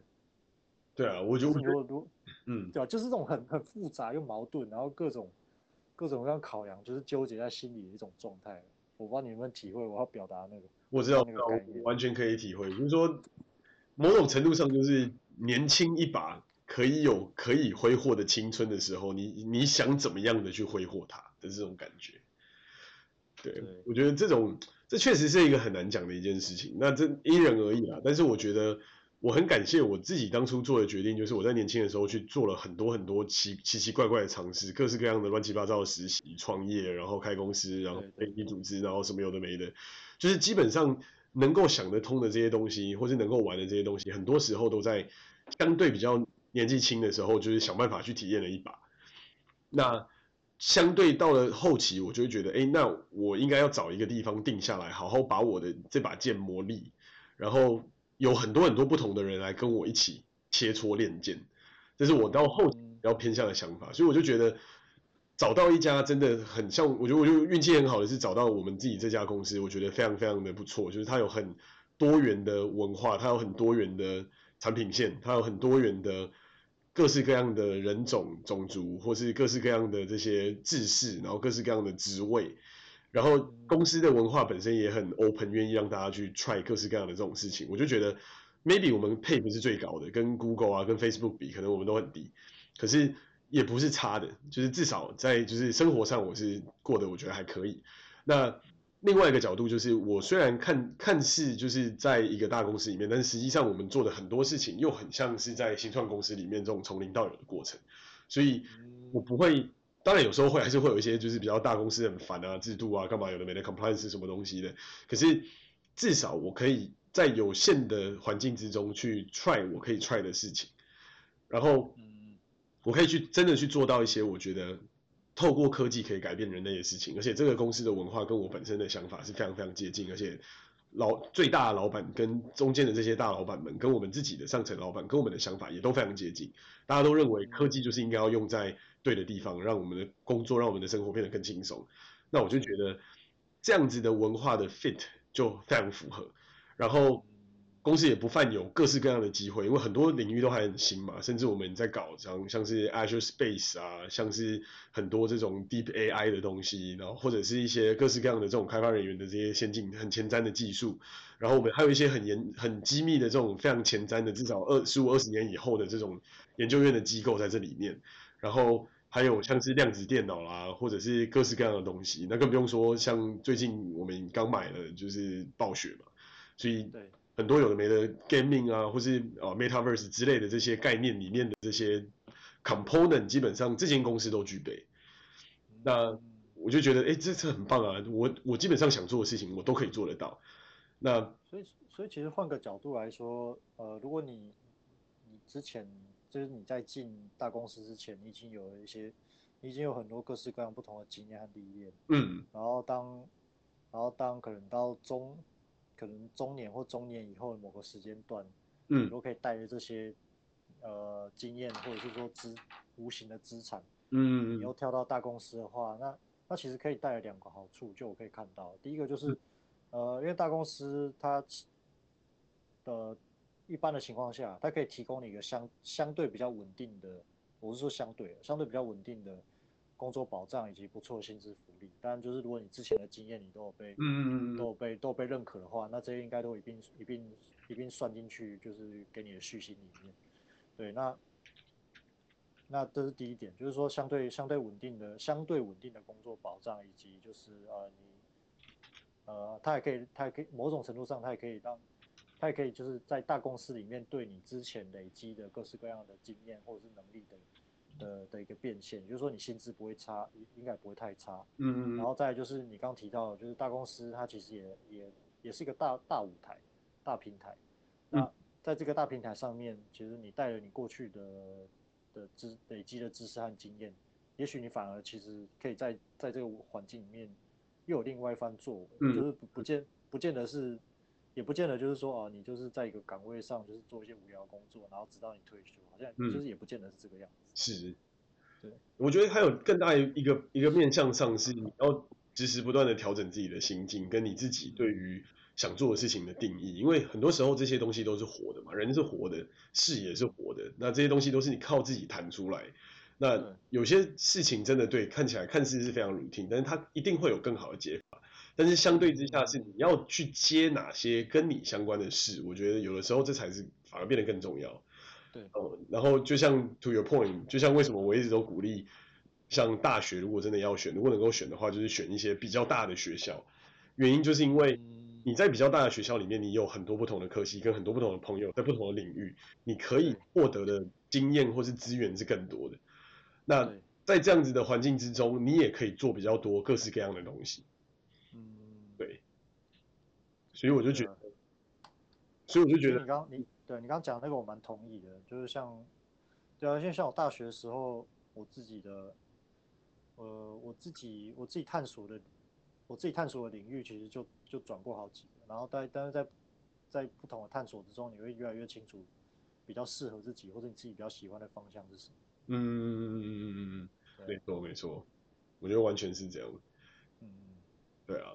对啊，我就如果嗯，对啊，就是这种很很复杂又矛盾，然后各种各种各样考量，就是纠结在心里的一种状态。我不知道你有没有体会我要表达那个，我知道，那个我完全可以体会。就是说，某种程度上，就是年轻一把，可以有可以挥霍的青春的时候，你你想怎么样的去挥霍它的这种感觉。对，对我觉得这种这确实是一个很难讲的一件事情。那这因人而异啦。但是我觉得我很感谢我自己当初做的决定，就是我在年轻的时候去做了很多很多奇奇奇怪怪的尝试，各式各样的乱七八糟的实习、创业，然后开公司，然后非营组织，然后什么有的没的，就是基本上能够想得通的这些东西，或是能够玩的这些东西，很多时候都在相对比较年纪轻的时候，就是想办法去体验了一把。那相对到了后期，我就会觉得，哎，那我应该要找一个地方定下来，好好把我的这把剑磨砺，然后有很多很多不同的人来跟我一起切磋练剑，这是我到后期比较偏向的想法。所以我就觉得找到一家真的很像，我觉得我就运气很好的是找到我们自己这家公司，我觉得非常非常的不错，就是它有很多元的文化，它有很多元的产品线，它有很多元的各式各样的人种、种族，或是各式各样的这些制式，然后各式各样的职位，然后公司的文化本身也很 open， 愿意让大家去 try 各式各样的这种事情。我就觉得 maybe 我们配不是最高的，跟 Google 啊、跟 Facebook 比，可能我们都很低，可是也不是差的，就是至少在就是生活上我是过得我觉得还可以。那另外一个角度就是，我虽然看看似就是在一个大公司里面，但是实际上我们做的很多事情又很像是在新创公司里面这种从零到有的过程，所以我不会，当然有时候会还是会有一些就是比较大公司很烦啊、制度啊、干嘛有的没的 compliance 什么东西的，可是至少我可以在有限的环境之中去 try 我可以 try 的事情，然后我可以去真的去做到一些我觉得透过科技可以改变人类的事情，而且这个公司的文化跟我本身的想法是非常非常接近，而且老最大的老板跟中间的这些大老板们，跟我们自己的上层老板跟我们的想法也都非常接近。大家都认为科技就是应该要用在对的地方，让我们的工作、让我们的生活变得更轻松。那我就觉得这样子的文化的 fit 就非常符合。然后公司也不犯有各式各样的机会，因为很多领域都还很新嘛，甚至我们在搞像像是 Azure Space 啊，像是很多这种 Deep A I 的东西，然后或者是一些各式各样的这种开发人员的这些先进很前瞻的技术，然后我们还有一些很严很机密的这种非常前瞻的，至少二十五二十年以后的这种研究院的机构在这里面，然后还有像是量子电脑啦，或者是各式各样的东西，那更不用说像最近我们刚买了就是暴雪嘛，所以对。很多有的没的 gaming 啊，或是啊 metaverse 之类的这些概念里面的这些 component， 基本上这间公司都具备。那我就觉得，哎、欸，这次很棒啊！我我基本上想做的事情，我都可以做得到。那所以所以其实换个角度来说，呃，如果你你之前就是你在进大公司之前，你已经有了一些，你已经有很多各式各样不同的经验和历练。嗯。然后当然后当可能到中。可能中年或中年以后的某个时间段，嗯，都可以带着这些呃经验或者是说资无形的资产，嗯，你又跳到大公司的话，那那其实可以带来两个好处，就我可以看到，第一个就是，呃，因为大公司它的一般的情况下，它可以提供你一个相相对比较稳定的，我是说相对相对比较稳定的工作保障以及不错的薪资福利，当然就是如果你之前的经验你都有被、嗯、都有被都有被认可的话，那这些应该都一并一并一并算进去，就是给你的续薪里面。对，那那这是第一点，就是说相对相对稳定的相对稳定的工作保障，以及就是呃你呃它也可以它也可以某种程度上它也可以让它也可以就是在大公司里面对你之前累积的各式各样的经验或者是能力的。的, 的一个变现，也就是说你薪资不会差，应该不会太差。嗯，然后再来就是你刚提到的，就是大公司它其实也也也是一个大大舞台、大平台。那在这个大平台上面，其实你带了你过去的的知累积的知识和经验，也许你反而其实可以在在这个环境里面又有另外一番作为，嗯、就是不不见不见得是，也不见得就是说啊，你就是在一个岗位上就是做一些无聊的工作，然后直到你退休，好像就是也不见得是这个样子。嗯是，对，我觉得还有更大一个一个面向上是你要时时不断的调整自己的心境，跟你自己对于想做的事情的定义，因为很多时候这些东西都是活的嘛，人是活的，事也是活的，那这些东西都是你靠自己弹出来。那有些事情真的对看起来看似是非常 routine， 但是它一定会有更好的解法。但是相对之下是你要去接哪些跟你相关的事，我觉得有的时候这才是反而变得更重要。对、嗯，然后就像 to your point， 就像为什么我一直都鼓励，像大学如果真的要选，如果能够选的话，就是选一些比较大的学校。原因就是因为你在比较大的学校里面，你有很多不同的科系，跟很多不同的朋友，在不同的领域，你可以获得的经验或是资源是更多的。那在这样子的环境之中，你也可以做比较多各式各样的东西。嗯，对。所以我就觉得，所以我就觉得。对你刚刚讲那个我蛮同意的，就是像，对啊，因为像我大学的时候，我自己的，呃，我自己我自己探索的，我自己探索的领域其实就就转过好几个，然后但但是在在不同的探索之中，你会越来越清楚比较适合自己或者你自己比较喜欢的方向是什么。嗯嗯嗯嗯嗯嗯，没错没错，我觉得完全是这样。嗯嗯，对啊。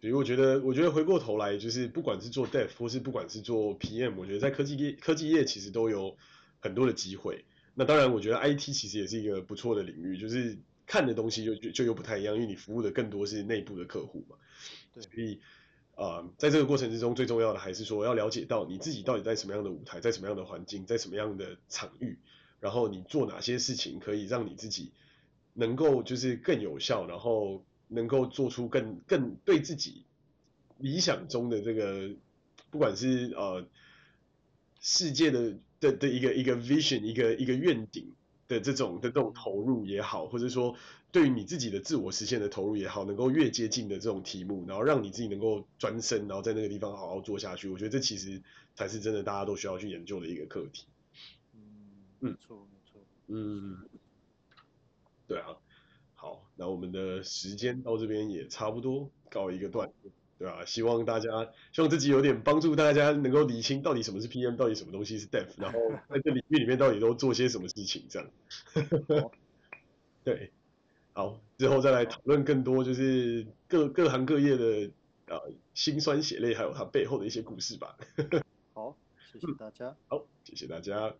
所以我觉得，我觉得回过头来，就是不管是做 Dev 或是不管是做 P M， 我觉得在科技业科技业其实都有很多的机会。那当然，我觉得 I T 其实也是一个不错的领域，就是看的东西就就就又不太一样，因为你服务的更多是内部的客户嘛。对，所以啊、呃，在这个过程之中，最重要的还是说要了解到你自己到底在什么样的舞台，在什么样的环境，在什么样的场域，然后你做哪些事情可以让你自己能够就是更有效，然后能够做出更更对自己理想中的这个，不管是呃世界的的的一个一个 vision 一个一个愿景的这种的这种投入也好，或者说对于你自己的自我实现的投入也好，能够越接近的这种题目，然后让你自己能够专身，然后在那个地方好好做下去，我觉得这其实才是真的大家都需要去研究的一个课题。嗯，没错没错，嗯，对啊。好，那我们的时间到这边也差不多告一个段落，对啊，希望大家，希望自己有点帮助，大家能够理清到底什么是 P M， 到底什么东西是 Dev， 然后在这领域里面到底都做些什么事情，这样。对，好，之后再来讨论更多就是各各行各业的啊辛酸血泪，还有它背后的一些故事吧。好，谢谢大家。嗯、好，谢谢大家。